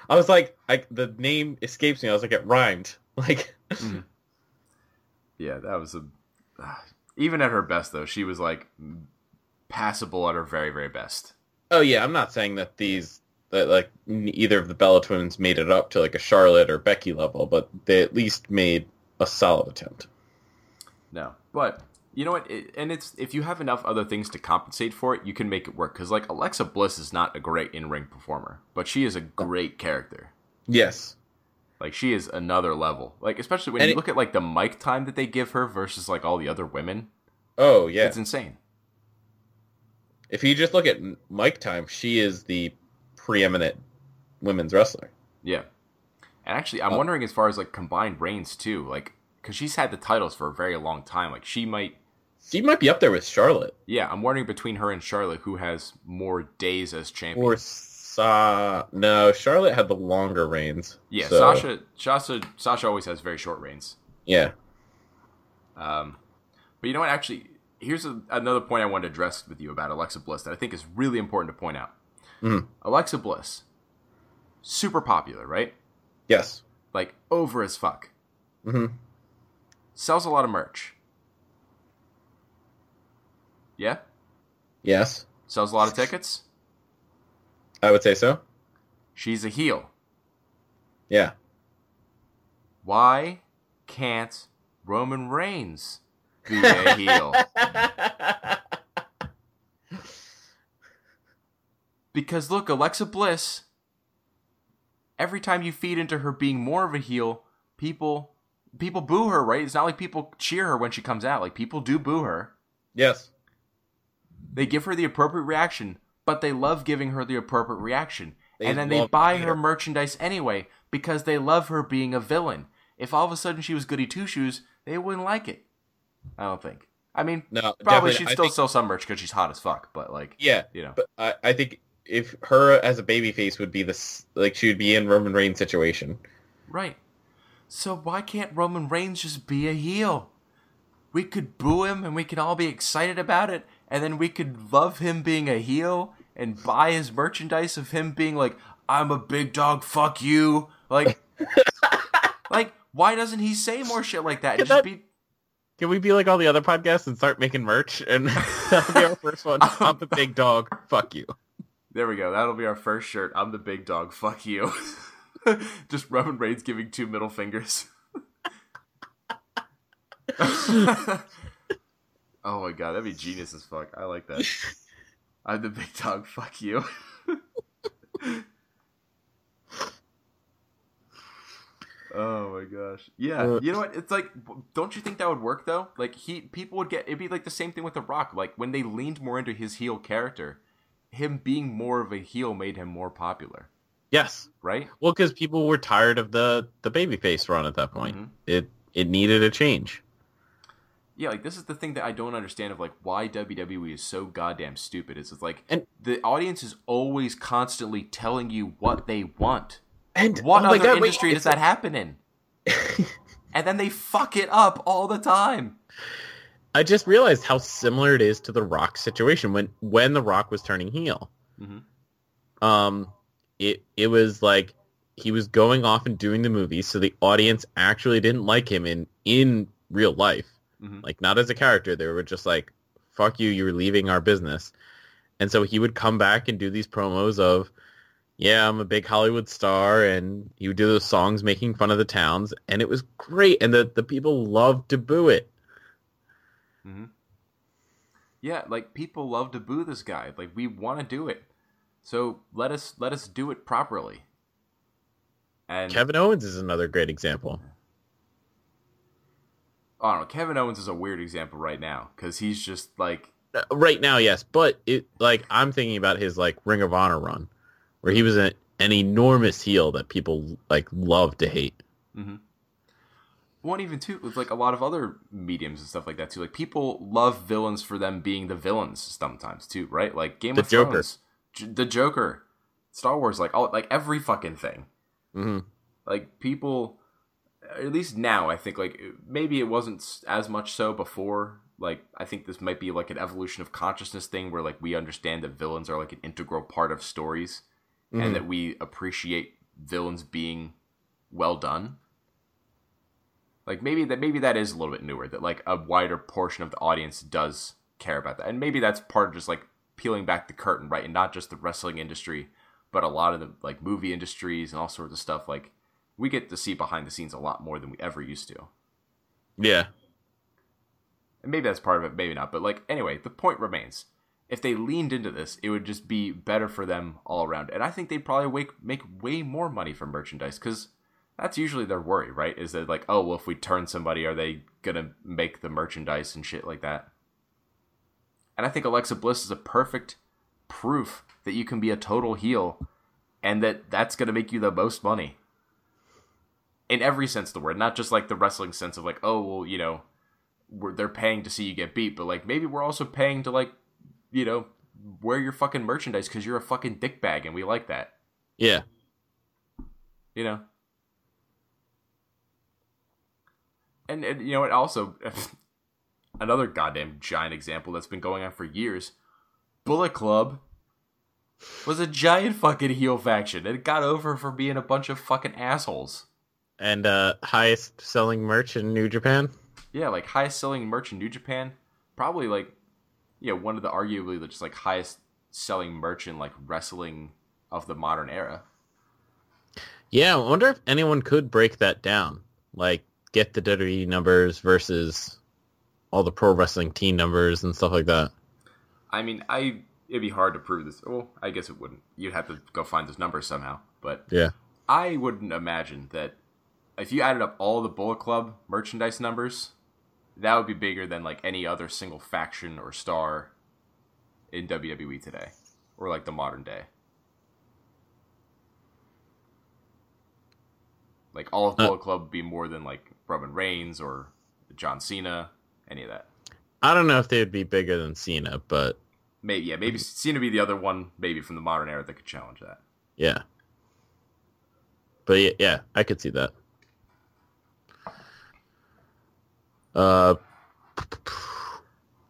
I was like... I, the name escapes me. I was like, it rhymed. Like... mm. Yeah, that was a... Uh, Even at her best, though, she was, like, passable at her very, very best. Oh, yeah, I'm not saying that these, that like, either of the Bella Twins made it up to, like, a Charlotte or Becky level, but they at least made a solid attempt. No, but, you know what, it, and it's, if you have enough other things to compensate for it, you can make it work, because, like, Alexa Bliss is not a great in-ring performer, but she is a great character. Yes. Like, she is another level. Like, especially when and you it, look at, like, the mic time that they give her versus, like, all the other women. Oh, yeah. It's insane. If you just look at mic time, she is the preeminent women's wrestler. Yeah. And actually, I'm oh. wondering as far as, like, combined reigns, too. Like, because she's had the titles for a very long time. Like, she might... She might be up there with Charlotte. Yeah, I'm wondering between her and Charlotte, who has more days as champion. Or... Uh, no, Charlotte had the longer reigns. Yeah, so. Sasha, Sasha, Sasha always has very short reigns. Yeah. Um, but you know what? Actually, here's a, another point I wanted to address with you about Alexa Bliss that I think is really important to point out. Mm. Alexa Bliss, super popular, right? Yes. Like over as fuck. Mm-hmm. Sells a lot of merch. Yeah. Yes. Sells a lot of tickets. I would say so. She's a heel. Yeah. Why can't Roman Reigns be a heel? Because, look, Alexa Bliss, every time you feed into her being more of a heel, people people boo her, right? It's not like people cheer her when she comes out. Like, people do boo her. Yes. They give her the appropriate reaction. But they love giving her the appropriate reaction. They and then they buy her, her merchandise anyway because they love her being a villain. If all of a sudden she was goody two-shoes, they wouldn't like it. I don't think. I mean, no, probably she'd I still think, sell some merch because she's hot as fuck. But, like, yeah, you know. But I, I think if her as a babyface would be this, like, she would be in Roman Reigns' situation. Right. So why can't Roman Reigns just be a heel? we could boo him and we could all be excited about it, and then we could love him being a heel and buy his merchandise of him being like, I'm a big dog, fuck you. Like, like why doesn't he say more shit like that? And just be... Can we be like all the other podcasts and start making merch? And that'll be our first one. I'm, I'm the big dog, fuck you. There we go. That'll be our first shirt. I'm the big dog, fuck you. Just Roman Reigns giving two middle fingers. Oh my god, that'd be genius as fuck. I like that. I'm the big dog, fuck you. Oh my gosh. Yeah, you know what? It's like, don't you think that would work though? Like, he people would get, it'd be like the same thing with The Rock. Like, when they leaned more into his heel character, him being more of a heel made him more popular. Yes. Right? Well, because people were tired of the, the babyface run at that point. Mm-hmm. It it needed a change. Yeah, like, this is the thing that I don't understand of, like, why W W E is so goddamn stupid. It's just like, and the audience is always constantly telling you what they want. And what oh other God, industry wait, does that like... happen in? And then they fuck it up all the time. I just realized how similar it is to The Rock situation when, when The Rock was turning heel. Mm-hmm. Um... It it was like he was going off and doing the movies, so the audience actually didn't like him in, in real life. Mm-hmm. Like, not as a character. They were just like, fuck you, you're leaving our business. And so he would come back and do these promos of, yeah, I'm a big Hollywood star, and he would do those songs making fun of the towns, and it was great, and the, the people loved to boo it. Mm-hmm. Yeah, like, people love to boo this guy. Like, we want to do it. So let us let us do it properly. And Kevin Owens is another great example. I don't know. Kevin Owens is a weird example right now because he's just like right now, yes. But it like I'm thinking about his like Ring of Honor run, where he was an, an enormous heel that people like love to hate. Mm-hmm. One even too with like a lot of other mediums and stuff like that too. Like people love villains for them being the villains sometimes too, right? Like Game the of Joker. Thrones. The Joker, Star Wars, like all, like every fucking thing. Mm-hmm. Like people, at least now, I think like maybe it wasn't as much so before. Like I think this might be like an evolution of consciousness thing where like we understand that villains are like an integral part of stories, mm-hmm. and that we appreciate villains being well done. Like maybe that maybe that is a little bit newer. That like a wider portion of the audience does care about that, and maybe that's part of just like. Peeling back the curtain, right? And not just the wrestling industry, but a lot of the like movie industries and all sorts of stuff. Like we get to see behind the scenes a lot more than we ever used to. Yeah. And maybe that's part of it, maybe not. But like, anyway, the point remains. If they leaned into this, it would just be better for them all around. And I think they'd probably wake, make way more money from merchandise because that's usually their worry, right? Is that like, oh, well, if we turn somebody, are they going to make the merchandise and shit like that? And I think Alexa Bliss is a perfect proof that you can be a total heel and that that's going to make you the most money. In every sense of the word, not just like the wrestling sense of like, oh, well, you know, we're, they're paying to see you get beat. But like maybe we're also paying to like, you know, wear your fucking merchandise because you're a fucking dickbag and we like that. Yeah. You know? And, and you know, it also... Another goddamn giant example that's been going on for years. Bullet Club was a giant fucking heel faction. It got over for being a bunch of fucking assholes. And uh, highest selling merch in New Japan? Yeah, like highest selling merch in New Japan. Probably like, you know, one of the arguably just like highest selling merch in like wrestling of the modern era. Yeah, I wonder if anyone could break that down. Like get the W W E numbers versus... all the pro wrestling team numbers and stuff like that. I mean, I it'd be hard to prove this. Well, I guess it wouldn't. You'd have to go find those numbers somehow. But yeah, I wouldn't imagine that if you added up all the Bullet Club merchandise numbers, that would be bigger than like any other single faction or star in W W E today or like the modern day. Like all of Bullet uh, Club would be more than like Roman Reigns or John Cena. Any of that. I don't know if they'd be bigger than Cena, but... Maybe, yeah, maybe Cena would be the other one, maybe, from the modern era that could challenge that. Yeah. But, yeah, I could see that. Uh,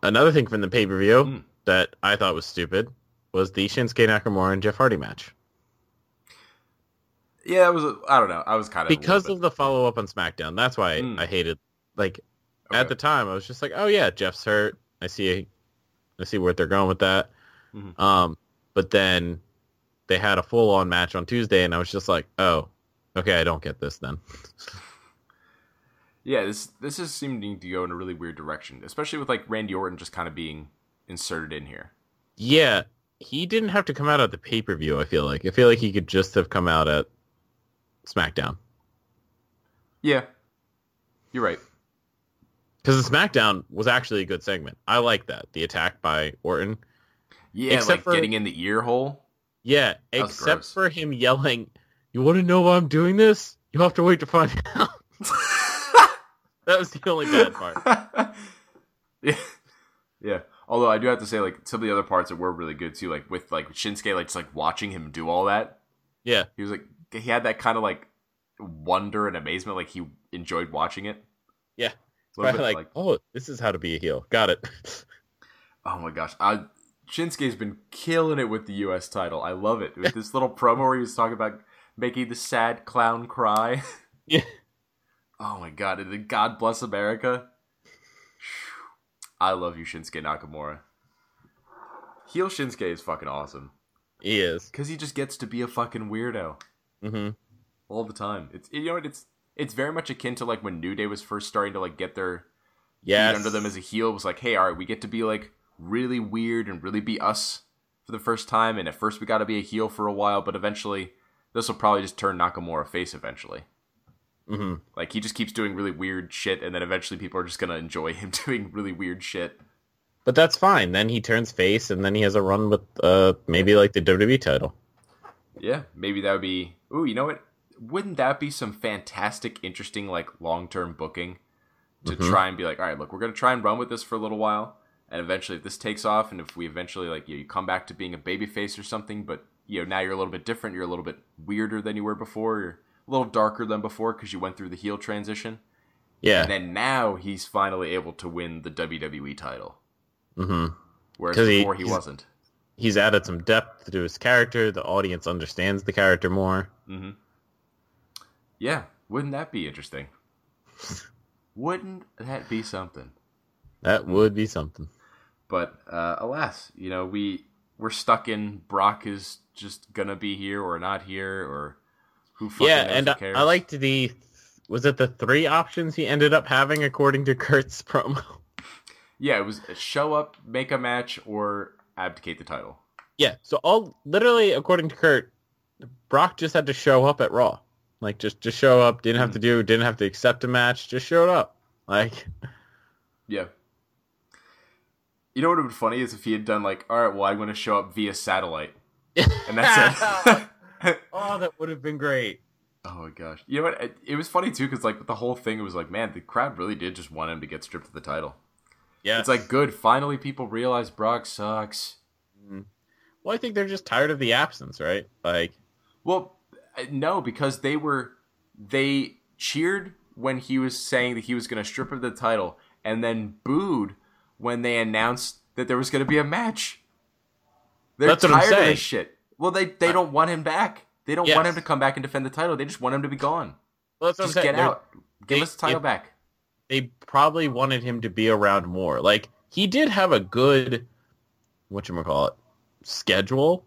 Another thing from the pay-per-view mm. that I thought was stupid was the Shinsuke Nakamura and Jeff Hardy match. Yeah, it was. A, I don't know. I was kind of because of the follow up on SmackDown. That's why mm. I hated. Like okay. at the time, I was just like, "Oh yeah, Jeff's hurt. I see. I see where they're going with that." Mm-hmm. Um, but then they had a full on match on Tuesday, and I was just like, "Oh, okay, I don't get this then." Yeah, this this is seeming to go in a really weird direction, especially with like Randy Orton just kind of being inserted in here. Yeah, he didn't have to come out at the pay per view. I feel like I feel like he could just have come out at SmackDown. Yeah, you're right. Because the SmackDown was actually a good segment. I like that. The attack by Orton. Yeah, except like for, getting in the ear hole. Yeah, that except for him yelling, "You want to know why I'm doing this? You'll have to wait to find out." That was the only bad part. Yeah. Yeah. Although I do have to say, like, some of the other parts that were really good, too. Like, with, like, Shinsuke, like, just, like, watching him do all that. Yeah. He was, like, he had that kind of like wonder and amazement, like he enjoyed watching it. Yeah, like, like, oh, this is how to be a heel. Got it. Oh my gosh, I, Shinsuke's been killing it with the U S title. I love it. With this little promo where he was talking about making the sad clown cry. Yeah. Oh my god, and then God bless America. I love you, Shinsuke Nakamura. Heel Shinsuke is fucking awesome. He is, because he just gets to be a fucking weirdo. Mm-hmm. All the time. It's you know it's it's very much akin to like when New Day was first starting to like get their yes. feet under them as a heel. It was like, hey, all right, we get to be like really weird and really be us for the first time. And at first we got to be a heel for a while, but eventually this will probably just turn Nakamura face eventually. Mm-hmm. Like he just keeps doing really weird shit, and then eventually people are just gonna enjoy him doing really weird shit. But that's fine. Then he turns face, and then he has a run with uh maybe like the W W E title. Yeah, maybe that would be... Ooh, you know what? Wouldn't that be some fantastic, interesting, like, long-term booking to mm-hmm. try and be like, all right, look, we're going to try and run with this for a little while, and eventually if this takes off, and if we eventually, like, you, know, you come back to being a babyface or something, but, you know, now you're a little bit different, you're a little bit weirder than you were before, you're a little darker than before because you went through the heel transition. Yeah. And then now he's finally able to win the W W E title. Mm-hmm. Whereas before he, he wasn't. He's added some depth to his character. The audience understands the character more. Mm-hmm. Yeah, wouldn't that be interesting? Wouldn't that be something? That would be something. But uh, alas, you know, we we're stuck in Brock is just gonna be here or not here or who fucking yeah, knows and who cares. I liked the was it the three options he ended up having according to Kurt's promo. Yeah, it was show up, make a match, or abdicate the title. Yeah, so all literally according to Kurt, Brock just had to show up at Raw. Like just, just show up, didn't have mm. to do, didn't have to accept a match, just showed up. Like yeah. You know what would have been funny is if he had done like, all right, well I'm gonna show up via satellite. And that's it. Oh, that would have been great. Oh my gosh. You know what, it, it was funny too because like the whole thing was like, man, the crowd really did just want him to get stripped of the title. Yeah, it's like, good, finally people realize Brock sucks. Well, I think they're just tired of the absence, right? Like, well, no, because they were they cheered when he was saying that he was going to strip of the title, and then booed when they announced that there was going to be a match. They're that's tired what I'm saying. Of this shit. Well, they they don't want him back. They don't yes. want him to come back and defend the title. They just want him to be gone. Well, that's just what I'm get saying. Out. They're, Give they, us the title it, back. They probably wanted him to be around more. Like, he did have a good, whatchamacallit, schedule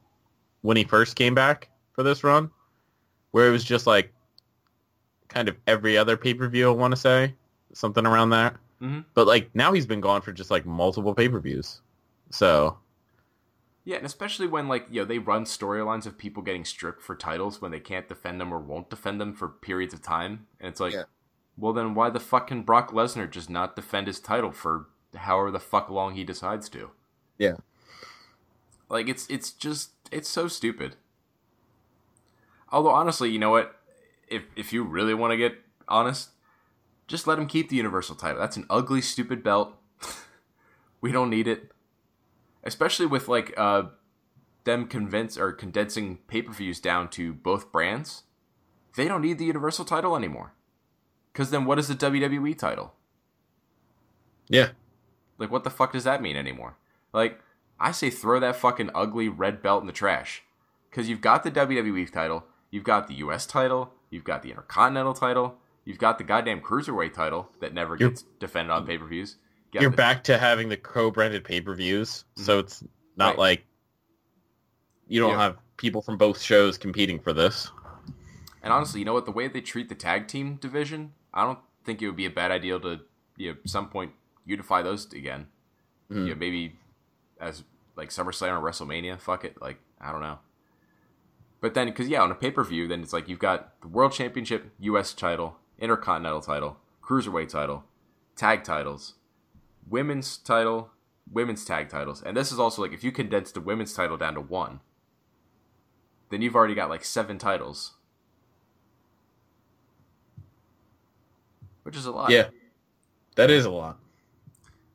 when he first came back for this run, where it was just, like, kind of every other pay-per-view, I want to say, something around that. Mm-hmm. But, like, now he's been gone for just, like, multiple pay-per-views. So. Yeah, and especially when, like, you know, they run storylines of people getting stripped for titles when they can't defend them or won't defend them for periods of time. And it's like... Yeah. Well, then why the fuck can Brock Lesnar just not defend his title for however the fuck long he decides to? Yeah. Like, it's it's just, it's so stupid. Although, honestly, you know what? If if you really want to get honest, just let him keep the Universal title. That's an ugly, stupid belt. We don't need it. Especially with, like, uh, them convince or condensing pay-per-views down to both brands. They don't need the Universal title anymore. Because then what is the W W E title? Yeah. Like, what the fuck does that mean anymore? Like, I say throw that fucking ugly red belt in the trash. Because you've got the W W E title, you've got the U S title, you've got the Intercontinental title, you've got the goddamn Cruiserweight title that never you're, gets defended on pay-per-views. You you're the, back to having the co-branded pay-per-views, mm-hmm. so it's not right. like you don't yeah. have people from both shows competing for this. And honestly, you know what? The way they treat the tag team division, I don't think it would be a bad idea to, you know, some point unify those again. Mm-hmm. You know, maybe as like SummerSlam or WrestleMania. Fuck it. Like, I don't know. But then, because, yeah, on a pay-per-view, then it's like you've got the World Championship, U S title, Intercontinental title, Cruiserweight title, tag titles, women's title, women's tag titles. And this is also like if you condense the women's title down to one, then you've already got like seven titles. Which is a lot. Yeah, that is a lot.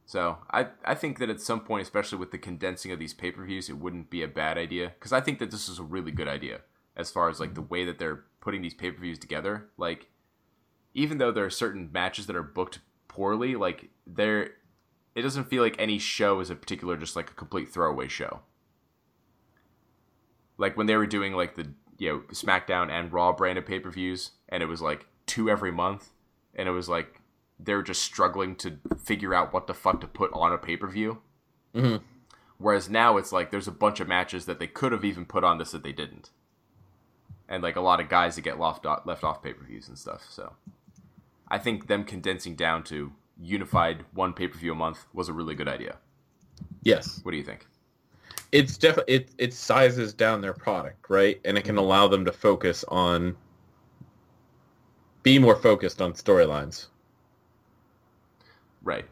So I, I think that at some point, especially with the condensing of these pay-per-views, it wouldn't be a bad idea. Because I think that this is a really good idea as far as like the way that they're putting these pay-per-views together. Like, even though there are certain matches that are booked poorly, like there, it doesn't feel like any show is a particular just like a complete throwaway show. Like when they were doing like the, you know, SmackDown and Raw branded pay-per-views, and it was like two every month. And it was like they're just struggling to figure out what the fuck to put on a pay-per-view. Mm-hmm. Whereas now it's like there's a bunch of matches that they could have even put on this that they didn't. And like a lot of guys that get left off, left off pay-per-views and stuff. So I think them condensing down to unified one pay-per-view a month was a really good idea. Yes. What do you think? It's def- it, it sizes down their product, right? And it can allow them to focus on... be more focused on storylines. Right.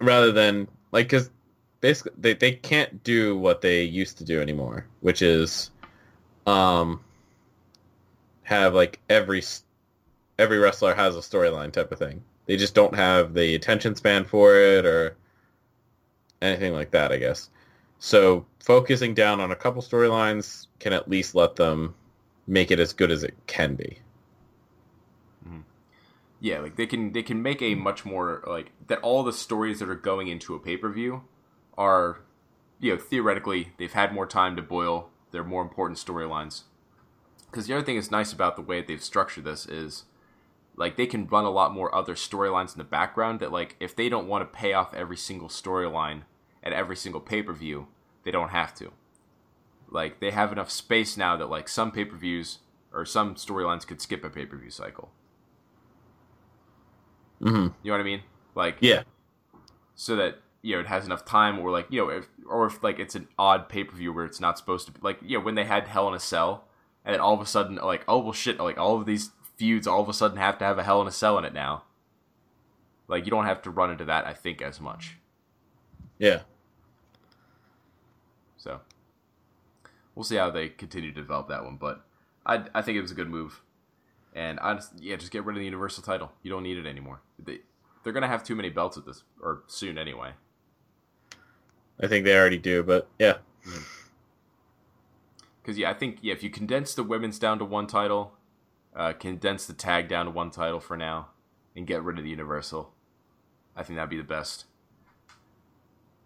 Rather than, like, because basically they, they can't do what they used to do anymore, which is um, have, like, every every wrestler has a storyline type of thing. They just don't have the attention span for it or anything like that, I guess. So focusing down on a couple storylines can at least let them make it as good as it can be. Yeah, like they can they can make a much more like that all the stories that are going into a pay-per-view are, you know, theoretically they've had more time to boil their more important storylines. Because the other thing that's nice about the way they've structured this is like they can run a lot more other storylines in the background that, like, if they don't want to pay off every single storyline at every single pay-per-view, they don't have to. Like they have enough space now that like some pay-per-views or some storylines could skip a pay-per-view cycle. Mm-hmm. You know what I mean? Like, yeah. So that, you know, it has enough time, or like, you know, if, or if like it's an odd pay-per-view where it's not supposed to be, like, you know, when they had Hell in a Cell and then all of a sudden, like, oh, well, shit, like all of these feuds all of a sudden have to have a Hell in a Cell in it now. Like, you don't have to run into that, I think, as much. Yeah. So we'll see how they continue to develop that one, but I, I think it was a good move. And I just, yeah, just get rid of the Universal title. You don't need it anymore. They, they're going to have too many belts at this, or soon anyway. I think they already do, but yeah. Because, yeah, I think yeah, if you condense the women's down to one title, uh, condense the tag down to one title for now, and get rid of the Universal, I think that'd be the best.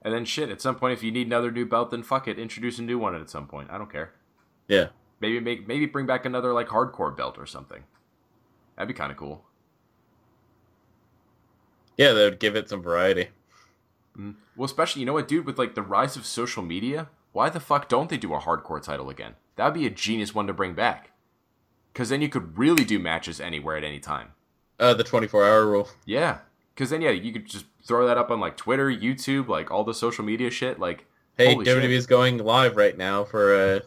And then shit, at some point, if you need another new belt, then fuck it, introduce a new one at some point. I don't care. Yeah. Maybe make maybe bring back another like hardcore belt or something. That'd be kind of cool. Yeah, that would give it some variety. Mm. Well, especially, you know what, dude, with like the rise of social media, why the fuck don't they do a hardcore title again? That'd be a genius one to bring back. Because then you could really do matches anywhere at any time. Uh, the twenty-four hour rule. Yeah, because then yeah, you could just throw that up on like Twitter, YouTube, like all the social media shit. Like, hey, W W E's going live right now for a. Uh...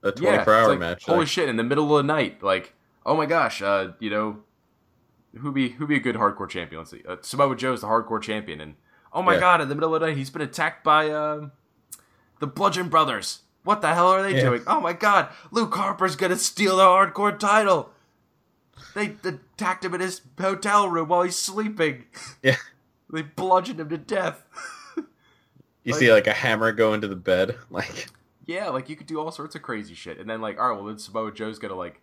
A twenty-four yeah, hour like, match. Holy like. Shit! In the middle of the night, like, oh my gosh, uh, you know, who be who be a good hardcore champion? Let's see, uh, Samoa Joe's the hardcore champion, and oh my yeah. god, in the middle of the night, he's been attacked by uh, the Bludgeon Brothers. What the hell are they yeah. doing? Oh my god, Luke Harper's gonna steal the hardcore title. They attacked him in his hotel room while he's sleeping. Yeah, they bludgeoned him to death. You like, see, like a hammer go into the bed, like. Yeah, like, you could do all sorts of crazy shit. And then, like, all right, well, then Samoa Joe's gonna, like,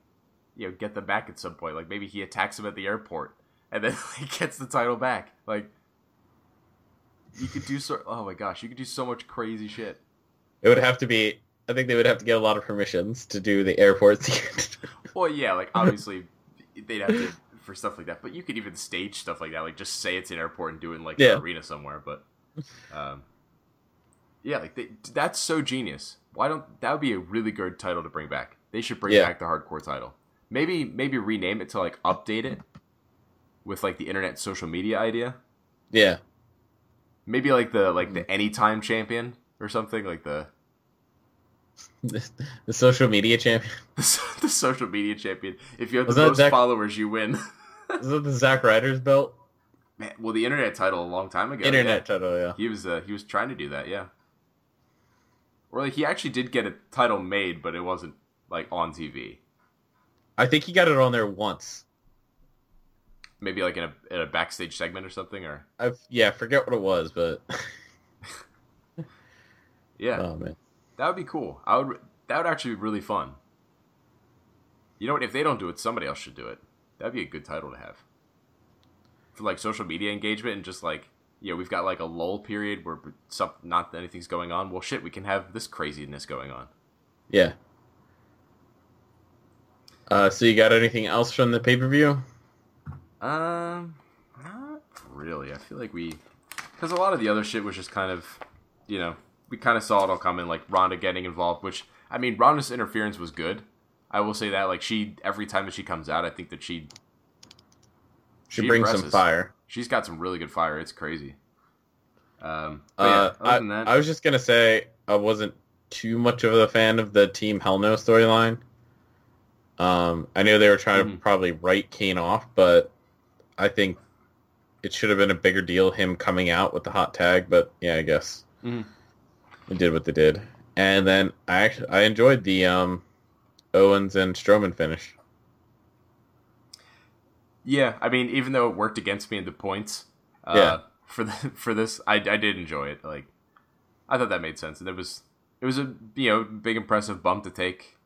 you know, get them back at some point. Like, maybe he attacks him at the airport. And then he like, gets the title back. Like, You could do so. Oh my gosh, you could do so much crazy shit. It would have to be. I think they would have to get a lot of permissions to do the airports. Well, yeah, like obviously they'd have to for stuff like that. But you could even stage stuff like that, like just say it's an airport and do it in like yeah. an arena somewhere. But um, yeah, like they, that's so genius. Why don't that would be a really good title to bring back? They should bring yeah. back the hardcore title. Maybe maybe rename it to like update it with like the internet social media idea. Yeah. Maybe like the like the anytime champion or something like the. The, the social media champion. The, the social media champion. If you have was the most Zach, followers, you win. Is that the Zack Ryder's belt? Man, well, the internet title a long time ago. Internet yeah. title, yeah. He was uh, he was trying to do that, yeah. Or like he actually did get a title made, but it wasn't like on T V. I think he got it on there once. Maybe like in a in a backstage segment or something, or I yeah, I forget what it was, but yeah. Oh man. That would be cool. I would. That would actually be really fun. You know what? If they don't do it, somebody else should do it. That'd be a good title to have for like social media engagement and just like, yeah, you know, we've got like a lull period where some, not anything's going on. Well, shit, we can have this craziness going on. Yeah. Uh, so you got anything else from the pay per view? Um, not really. I feel like we, because a lot of the other shit was just kind of, you know. We kind of saw it all coming, like Ronda getting involved, which, I mean, Ronda's interference was good. I will say that, like, she, every time that she comes out, I think that she... She, she brings impresses. Some fire. She's got some really good fire. It's crazy. Um, uh, yeah, other than that... I was just going to say, I wasn't too much of a fan of the Team Hell No storyline. Um, I knew they were trying mm-hmm. to probably write Kane off, but I think it should have been a bigger deal, him coming out with the hot tag, but yeah, I guess. Mm-hmm. They did what they did. And then I actually I enjoyed the um, Owens and Strowman finish. Yeah, I mean, even though it worked against me in the points, uh, yeah. for the, for this, I, I did enjoy it. Like, I thought that made sense, and it was it was a you know big impressive bump to take.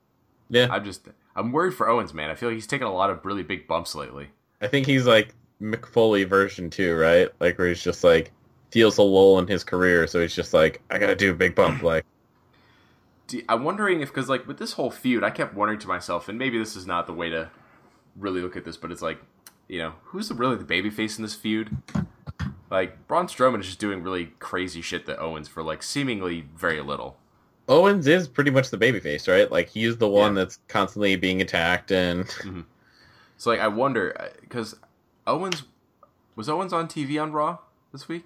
Yeah, I'm just I'm worried for Owens, man. I feel like he's taken a lot of really big bumps lately. I think he's like Mick Foley version two, right? Like where he's just like. Feels a lull in his career, so he's just like, I gotta do a big bump, like... I'm wondering if, because, like, with this whole feud, I kept wondering to myself, and maybe this is not the way to really look at this, but it's like, you know, who's really the babyface in this feud? Like, Braun Strowman is just doing really crazy shit to Owens for, like, seemingly very little. Owens is pretty much the babyface, right? Like, he's the one yeah. that's constantly being attacked, and... Mm-hmm. So, like, I wonder, because Owens... Was Owens on T V on Raw this week?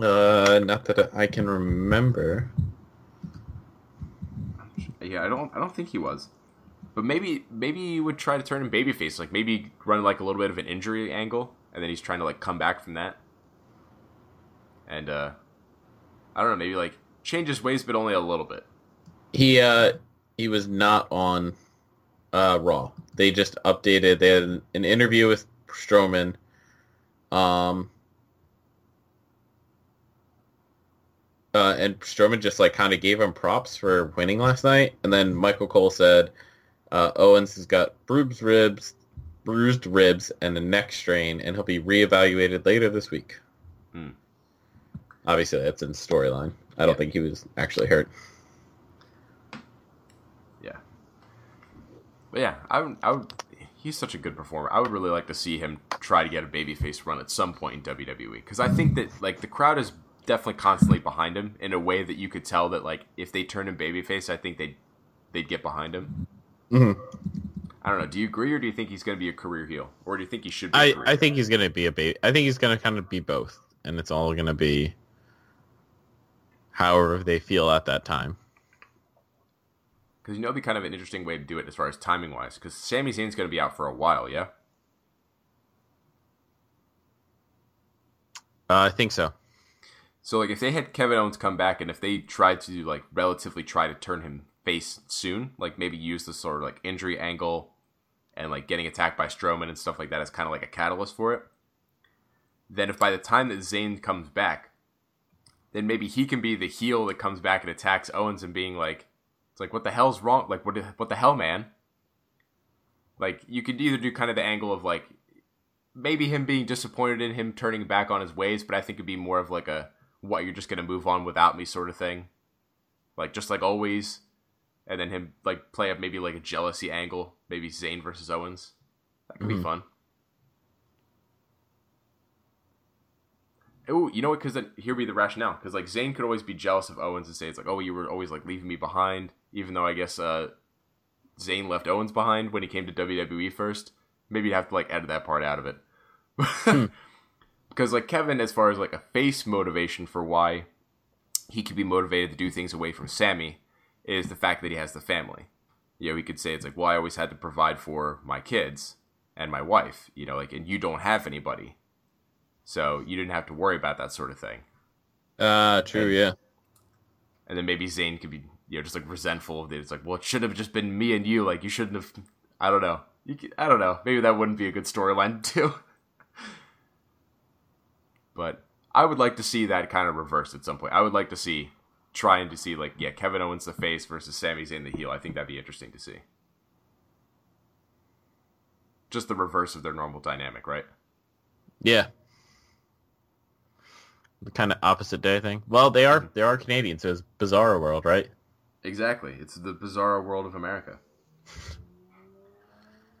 Uh, not that I can remember. Yeah, I don't. I don't think he was, but maybe maybe you would try to turn him babyface. Like maybe run like a little bit of an injury angle, and then he's trying to like come back from that. And uh, I don't know. Maybe like change his ways, but only a little bit. He uh he was not on uh Raw. They just updated. They had an, an interview with Strowman. Um. Uh, and Strowman just like kind of gave him props for winning last night, and then Michael Cole said, uh, "Owens has got bruised ribs, bruised ribs, and a neck strain, and he'll be reevaluated later this week." Hmm. Obviously, that's in storyline. I yeah. don't think he was actually hurt. Yeah, but yeah, I would, I would. He's such a good performer. I would really like to see him try to get a babyface run at some point in W W E because I think that like the crowd is. Definitely constantly behind him in a way that you could tell that like if they turned him babyface, I think they'd they'd get behind him. Mm-hmm. I don't know. Do you agree, or do you think he's going to be a career heel, or do you think he should? Be I a career I think he's going to be a baby. I think he's going to kind of be both, and it's all going to be however they feel at that time. Because you know, it'd be kind of an interesting way to do it as far as timing wise. Because Sami Zayn's going to be out for a while, yeah. Uh, I think so. So, like, if they had Kevin Owens come back and if they tried to, like, relatively try to turn him face soon, like, maybe use the sort of, like, injury angle and, like, getting attacked by Strowman and stuff like that as kind of, like, a catalyst for it, then if by the time that Zayn comes back, then maybe he can be the heel that comes back and attacks Owens and being like, it's like, what the hell's wrong? Like, what, what the hell, man? Like, you could either do kind of the angle of, like, maybe him being disappointed in him turning back on his ways, but I think it'd be more of like a, what, you're just going to move on without me sort of thing. Like, just like always. And then him, like, play up maybe like a jealousy angle. Maybe Zayn versus Owens. That could mm-hmm. be fun. Oh, you know what? Because then here would be the rationale. Because, like, Zayn could always be jealous of Owens and say, it's like, oh, you were always, like, leaving me behind. Even though I guess uh, Zayn left Owens behind when he came to W W E first. Maybe you'd have to, like, edit that part out of it. hmm. Because, like, Kevin, as far as, like, a face motivation for why he could be motivated to do things away from Sammy is the fact that he has the family. You know, he could say, it's like, well, I always had to provide for my kids and my wife. You know, like, and you don't have anybody. So you didn't have to worry about that sort of thing. Uh, true, and, yeah. And then maybe Zayn could be, you know, just, like, resentful of it. It's like, well, it should have just been me and you. Like, you shouldn't have, I don't know. You could, I don't know. Maybe that wouldn't be a good storyline too. But I would like to see that kind of reversed at some point. I would like to see, trying to see, like, yeah, Kevin Owens the face versus Sami Zayn the heel. I think that'd be interesting to see. Just the reverse of their normal dynamic, right? Yeah. The kind of opposite day thing. Well, they are they are Canadian, so it's Bizarro World, right? Exactly. It's the Bizarro World of America.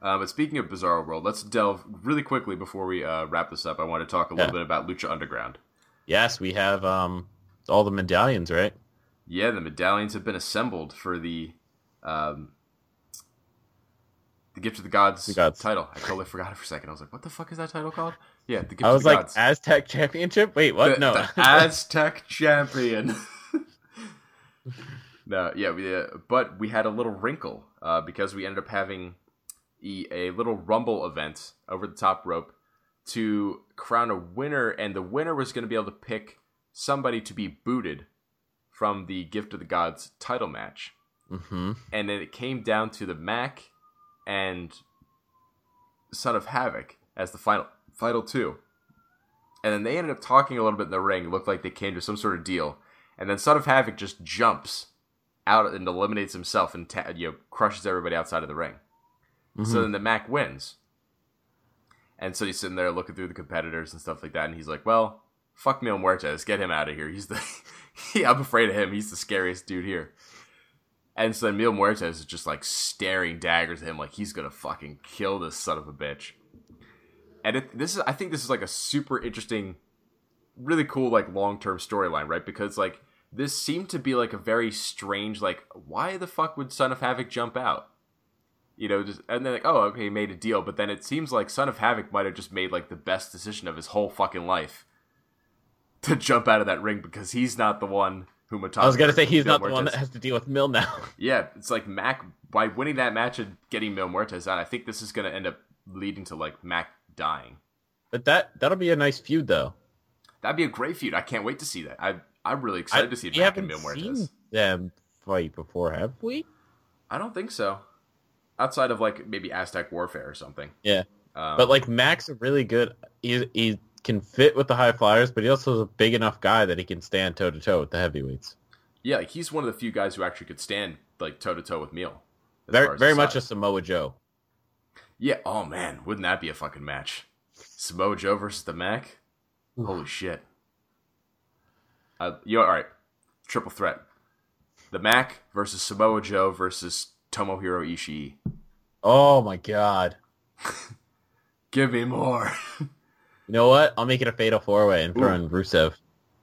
Uh, but speaking of Bizarro World, let's delve really quickly before we uh, wrap this up. I want to talk a yeah. little bit about Lucha Underground. Yes, we have um, all the medallions, right? Yeah, the medallions have been assembled for the um, the Gift of the Gods, the Gods title. I totally forgot it for a second. I was like, what the fuck is that title called? Yeah, the Gift I was of the like, Gods. Aztec Championship? Wait, what? The, no. The Aztec Champion. No, yeah, we, uh, but we had a little wrinkle uh, because we ended up having a little rumble event over the top rope to crown a winner, and the winner was going to be able to pick somebody to be booted from the Gift of the Gods title match. Mm-hmm. And then it came down to the Mac and Son of Havoc as the final final two. And then they ended up talking a little bit in the ring. It looked like they came to some sort of deal. And then Son of Havoc just jumps out and eliminates himself and ta- you know, crushes everybody outside of the ring. Mm-hmm. So then the Mac wins. And so he's sitting there looking through the competitors and stuff like that. And he's like, well, fuck Mil Muertes. Get him out of here. He's the, yeah, I'm afraid of him. He's the scariest dude here. And so then Mil Muertes is just like staring daggers at him. Like, he's going to fucking kill this son of a bitch. And it, this is, I think this is like a super interesting, really cool, like long-term storyline, right? Because like this seemed to be like a very strange, like, why the fuck would Son of Havoc jump out? You know, just, and then like, oh, okay, he made a deal. But then it seems like Son of Havoc might have just made like the best decision of his whole fucking life to jump out of that ring because he's not the one who Matata. I was going to say he's Mil not Muertes. The one that has to deal with Mil now. Yeah, it's like Mac, by winning that match and getting Mil Muertes out, I think this is going to end up leading to like Mac dying. But that, that'll be a nice feud though. That'd be a great feud. I can't wait to see that. I, I'm really excited I, to see Mac and Mil Muertes. We haven't seen them fight before, have we? I don't think so. Outside of, like, maybe Aztec Warfare or something. Yeah. Um, but, like, Mac's a really good... He, he can fit with the high flyers, but he also is a big enough guy that he can stand toe-to-toe with the heavyweights. Yeah, like, he's one of the few guys who actually could stand, like, toe-to-toe with Mil. Very, very much a Samoa Joe. Yeah, oh, man. Wouldn't that be a fucking match? Samoa Joe versus the Mac? Ooh. Holy shit. Uh, you know, all right. Triple threat. The Mac versus Samoa Joe versus Tomohiro Ishii. Oh my god. Give me more. You know what? I'll make it a fatal four-way and throw Ooh. in Rusev.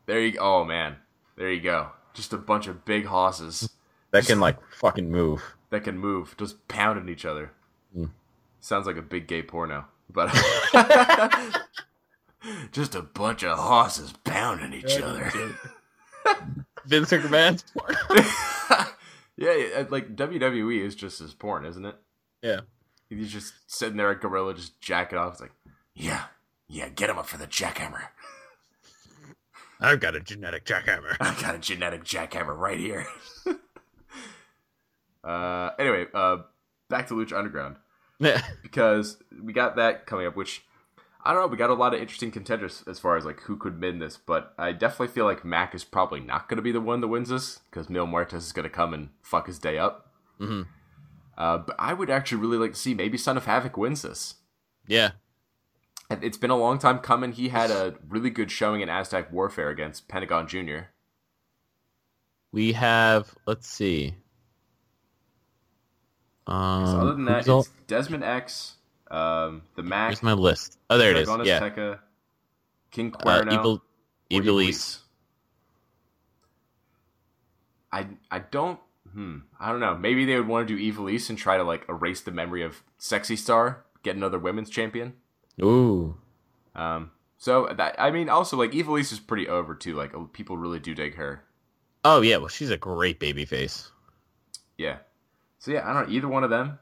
There you go. Oh man. There you go. Just a bunch of big hosses. That just, can like fucking move. That can move. Just pounding each other. Mm. Sounds like a big gay porno. But just a bunch of hosses pounding each other. Vince McMahon's porno. Yeah, like, W W E is just his porn, isn't it? Yeah. He's just sitting there at Gorilla, just jacking off. It's like, yeah, yeah, get him up for the jackhammer. I've got a genetic jackhammer. I got a genetic jackhammer right here. uh, anyway, uh, back to Lucha Underground. Yeah. Because we got that coming up, which, I don't know, we got a lot of interesting contenders as far as, like, who could win this. But I definitely feel like Mac is probably not going to be the one that wins this because Mil Muertes is going to come and fuck his day up. Mm-hmm. Uh, but I would actually really like to see maybe Son of Havoc wins this. Yeah. It's been a long time coming. He had a really good showing in Aztec Warfare against Pentagon Junior We have, let's see. Um, so other than that, it's all... Desmond X, um, the Mac. Here's my list. Oh, there Dragonis it is. Yeah. Tekka, King Cuerno. Uh, Evil, Evilise. I I don't. Hmm. I don't know. Maybe they would want to do Evilise and try to like erase the memory of Sexy Star, get another women's champion. Ooh. Um. So that, I mean, also like Evilise is pretty over too. Like people really do dig her. Oh yeah. Well, she's a great baby face. Yeah. So yeah, I don't know, either one of them.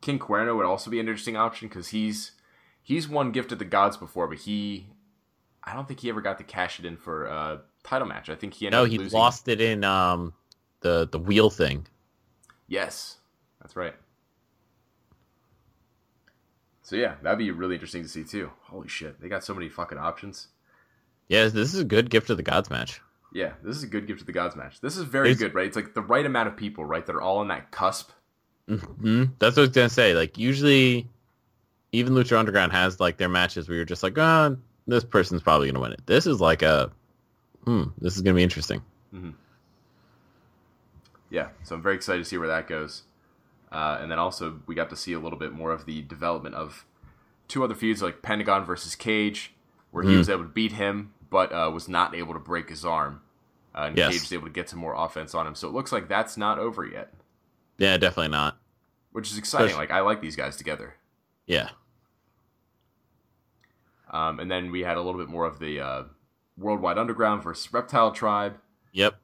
King Cuerno would also be an interesting option because he's he's won Gift of the Gods before, but he I don't think he ever got to cash it in for a title match. I think he ended no, up he losing. lost it in um the the wheel thing. Yes, that's right. So yeah, that'd be really interesting to see too. Holy shit, they got so many fucking options. Yeah, this is a good Gift of the Gods match. Yeah, this is a good Gift of the Gods match. This is very There's... good, right? It's like the right amount of people, right? That are all on that cusp. Mm-hmm. That's what I was going to say. Like, usually, even Lucha Underground has, like, their matches where you're just like, oh, this person's probably going to win it. This is like a, hmm, this is going to be interesting. Mm-hmm. Yeah, so I'm very excited to see where that goes. Uh, and then also, we got to see a little bit more of the development of two other feuds, like Pentagon versus Cage, where mm. he was able to beat him, but uh, was not able to break his arm. Uh, and yes. Cage was able to get some more offense on him. So it looks like that's not over yet. Yeah, definitely not. Which is exciting. Especially... Like, I like these guys together. Yeah. Um, and then we had a little bit more of the uh, Worldwide Underground versus Reptile Tribe. Yep.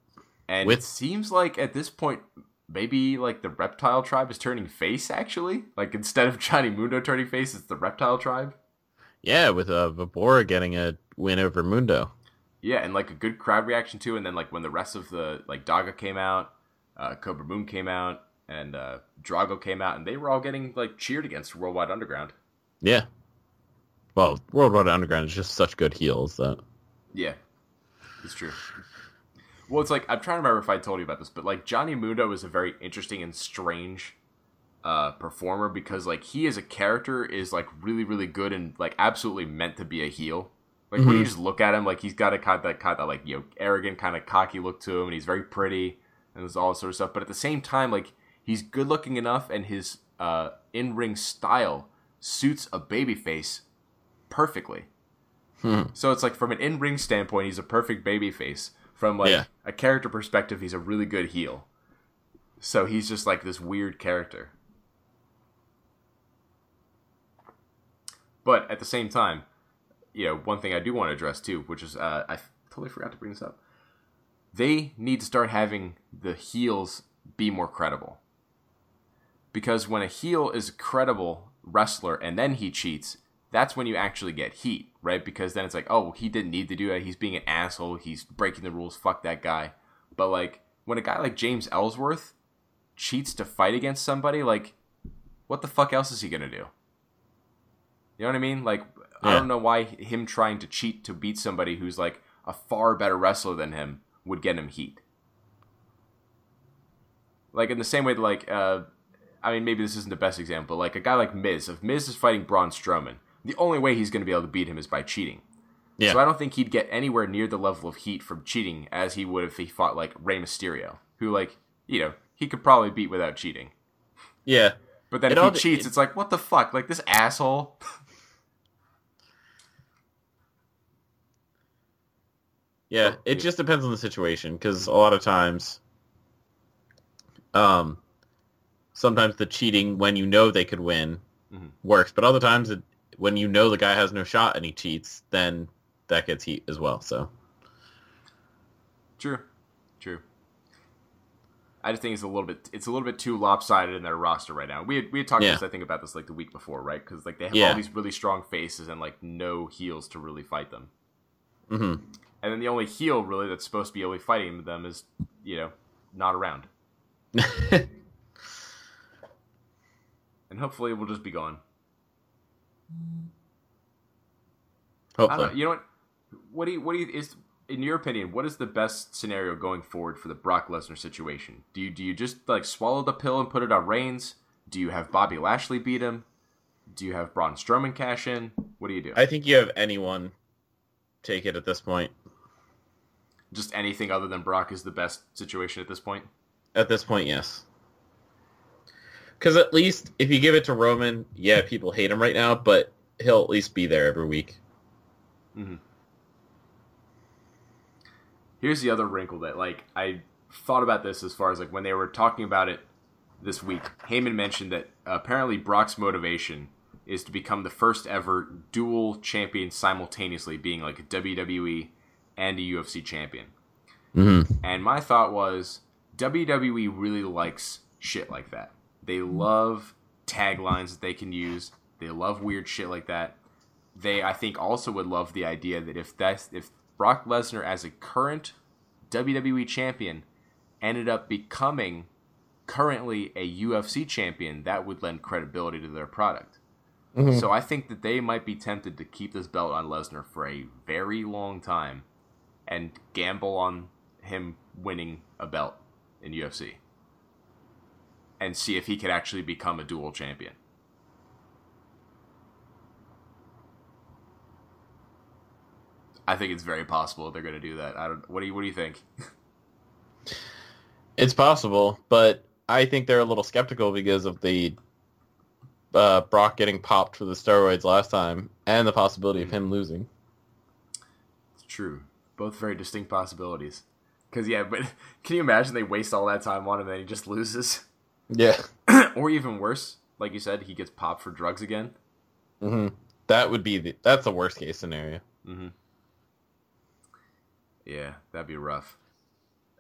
And With... it seems like at this point, maybe like the Reptile Tribe is turning face, actually. Like, instead of Johnny Mundo turning face, it's the Reptile Tribe. Yeah, with uh, Vibora getting a win over Mundo. Yeah, and like a good crowd reaction too. And then like when the rest of the like Daga came out, uh, Cobra Moon came out, and uh, Drago came out, and they were all getting like cheered against Worldwide Underground. Yeah. Well, Worldwide Underground is just such good heels that. Yeah, it's true. Well, it's like I'm trying to remember if I told you about this, but like Johnny Mundo is a very interesting and strange uh performer because like he as a character is like really really good and like absolutely meant to be a heel. Like, mm-hmm. when you just look at him, like, he's got a kind of that, kind of, like, you know, arrogant, kind of cocky look to him, and he's very pretty, and there's all sort of stuff. But at the same time, like, he's good-looking enough, and his uh, in-ring style suits a babyface perfectly. Hmm. So it's, like, from an in-ring standpoint, he's a perfect babyface. From, like, yeah. a character perspective, he's a really good heel. So he's just, like, this weird character. But at the same time, you know, one thing I do want to address too, which is uh, I totally forgot to bring this up. They need to start having the heels be more credible, because when a heel is a credible wrestler and then he cheats, that's when you actually get heat, right? Because then it's like, oh, he didn't need to do that. He's being an asshole. He's breaking the rules. Fuck that guy. But like when a guy like James Ellsworth cheats to fight against somebody, like what the fuck else is he gonna do? You know what I mean? Like. Yeah. I don't know why him trying to cheat to beat somebody who's like a far better wrestler than him would get him heat. Like in the same way that like, uh, I mean, maybe this isn't the best example. Like a guy like Miz, if Miz is fighting Braun Strowman, the only way he's going to be able to beat him is by cheating. Yeah. So I don't think he'd get anywhere near the level of heat from cheating as he would if he fought like Rey Mysterio, who like, you know, he could probably beat without cheating. Yeah. But then it if all, he cheats, it, it's like, what the fuck? Like this asshole... Yeah, it just depends on the situation, because a lot of times, um, sometimes the cheating when you know they could win mm-hmm. works, but other times it, when you know the guy has no shot and he cheats, then that gets heat as well, so. True, true. I just think it's a little bit it's a little bit too lopsided in their roster right now. We had, we had talked yeah. this, I think, about this like the week before, right? Because like, they have yeah. all these really strong faces and like no heels to really fight them. Mm-hmm. And then the only heel, really, that's supposed to be only fighting them is, you know, not around. And hopefully we'll just be gone. Hopefully. I don't know, you know what? What do you, what do you, is, in your opinion, what is the best scenario going forward for the Brock Lesnar situation? Do you, do you just, like, swallow the pill and put it on Reigns? Do you have Bobby Lashley beat him? Do you have Braun Strowman cash in? What do you do? I think you have anyone take it at this point. Just anything other than Brock is the best situation at this point? At this point, yes. Because at least if you give it to Roman, yeah, people hate him right now, but he'll at least be there every week. Mm-hmm. Here's the other wrinkle that, like, I thought about this as far as, like, when they were talking about it this week. Heyman mentioned that apparently Brock's motivation is to become the first ever dual champion simultaneously, being, like, a W W E and a U F C champion. Mm-hmm. And my thought was, W W E really likes shit like that. They love taglines that they can use. They love weird shit like that. They, I think, also would love the idea that if that's, if Brock Lesnar as a current W W E champion ended up becoming currently a U F C champion, that would lend credibility to their product. Mm-hmm. So I think that they might be tempted to keep this belt on Lesnar for a very long time and gamble on him winning a belt in U F C. And see if he could actually become a dual champion. I think it's very possible they're going to do that. I don't. What do you What do you think? It's possible, but I think they're a little skeptical because of the uh, Brock getting popped for the steroids last time and the possibility of him losing. It's true. Both very distinct possibilities. Because yeah, but can you imagine they waste all that time on him and he just loses? Yeah. Or even worse, like you said, he gets popped for drugs again. Mm-hmm. That would be the, that's the worst case scenario. Mm-hmm. Yeah, that'd be rough.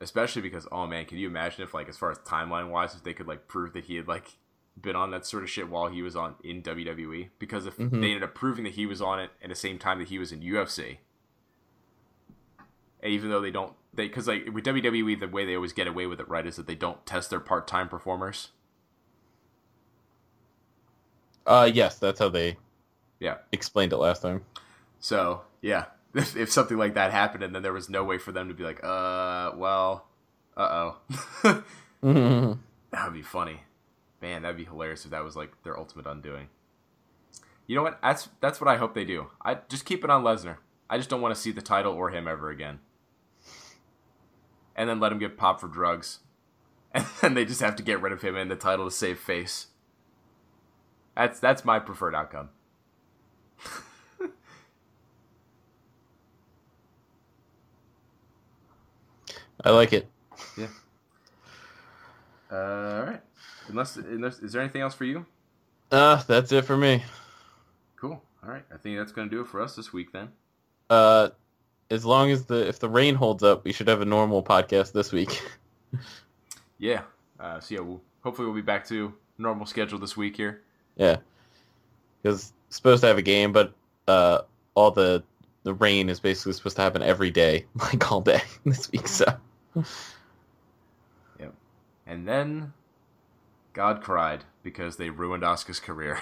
Especially because, oh man, can you imagine if, like, as far as timeline-wise, if they could, like, prove that he had, like, been on that sort of shit while he was on in W W E? Because if mm-hmm. they ended up proving that he was on it at the same time that he was in U F C, and even though they don't, they, because, like, with W W E, the way they always get away with it, right, is that they don't test their part-time performers. Uh, yes, that's how they yeah explained it last time. So, yeah, if, if something like that happened and then there was no way for them to be like, uh, well, uh-oh. mm-hmm. That would be funny. Man, that would be hilarious if that was, like, their ultimate undoing. You know what? That's that's what I hope they do. I just keep it on Lesnar. I just don't want to see the title or him ever again. And then let him get popped for drugs. And then they just have to get rid of him and the title to save face. That's that's my preferred outcome. I like it. Yeah. Uh, all right. Unless, unless, is there anything else for you? Uh, that's it for me. Cool. All right. I think that's going to do it for us this week then. Uh... As long as the if the rain holds up, we should have a normal podcast this week. yeah. Uh, so, yeah, we'll, hopefully we'll be back to normal schedule this week here. Yeah. Because it's supposed to have a game, but uh, all the, the rain is basically supposed to happen every day, like all day this week. So. Yep. And then God cried because they ruined Asuka's career.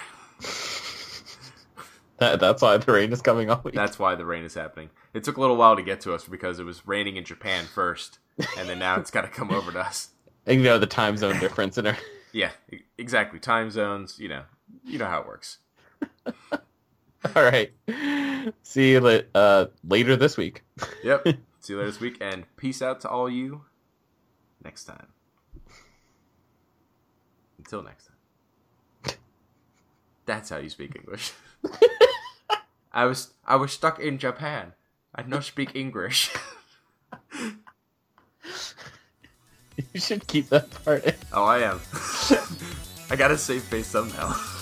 That, that's why the rain is coming all week. That's why the rain is happening. It took a little while to get to us because it was raining in Japan first, and then now it's got to come over to us. And you know the time zone difference in our... Yeah, exactly. Time zones, you know, you know how it works. All right. See you la- uh, later this week. Yep. See you later this week, and peace out to all you next time. Until next time. That's how you speak English. I was I was stuck in Japan. I don't speak English. You should keep that part in. Oh, I am. I gotta save face somehow.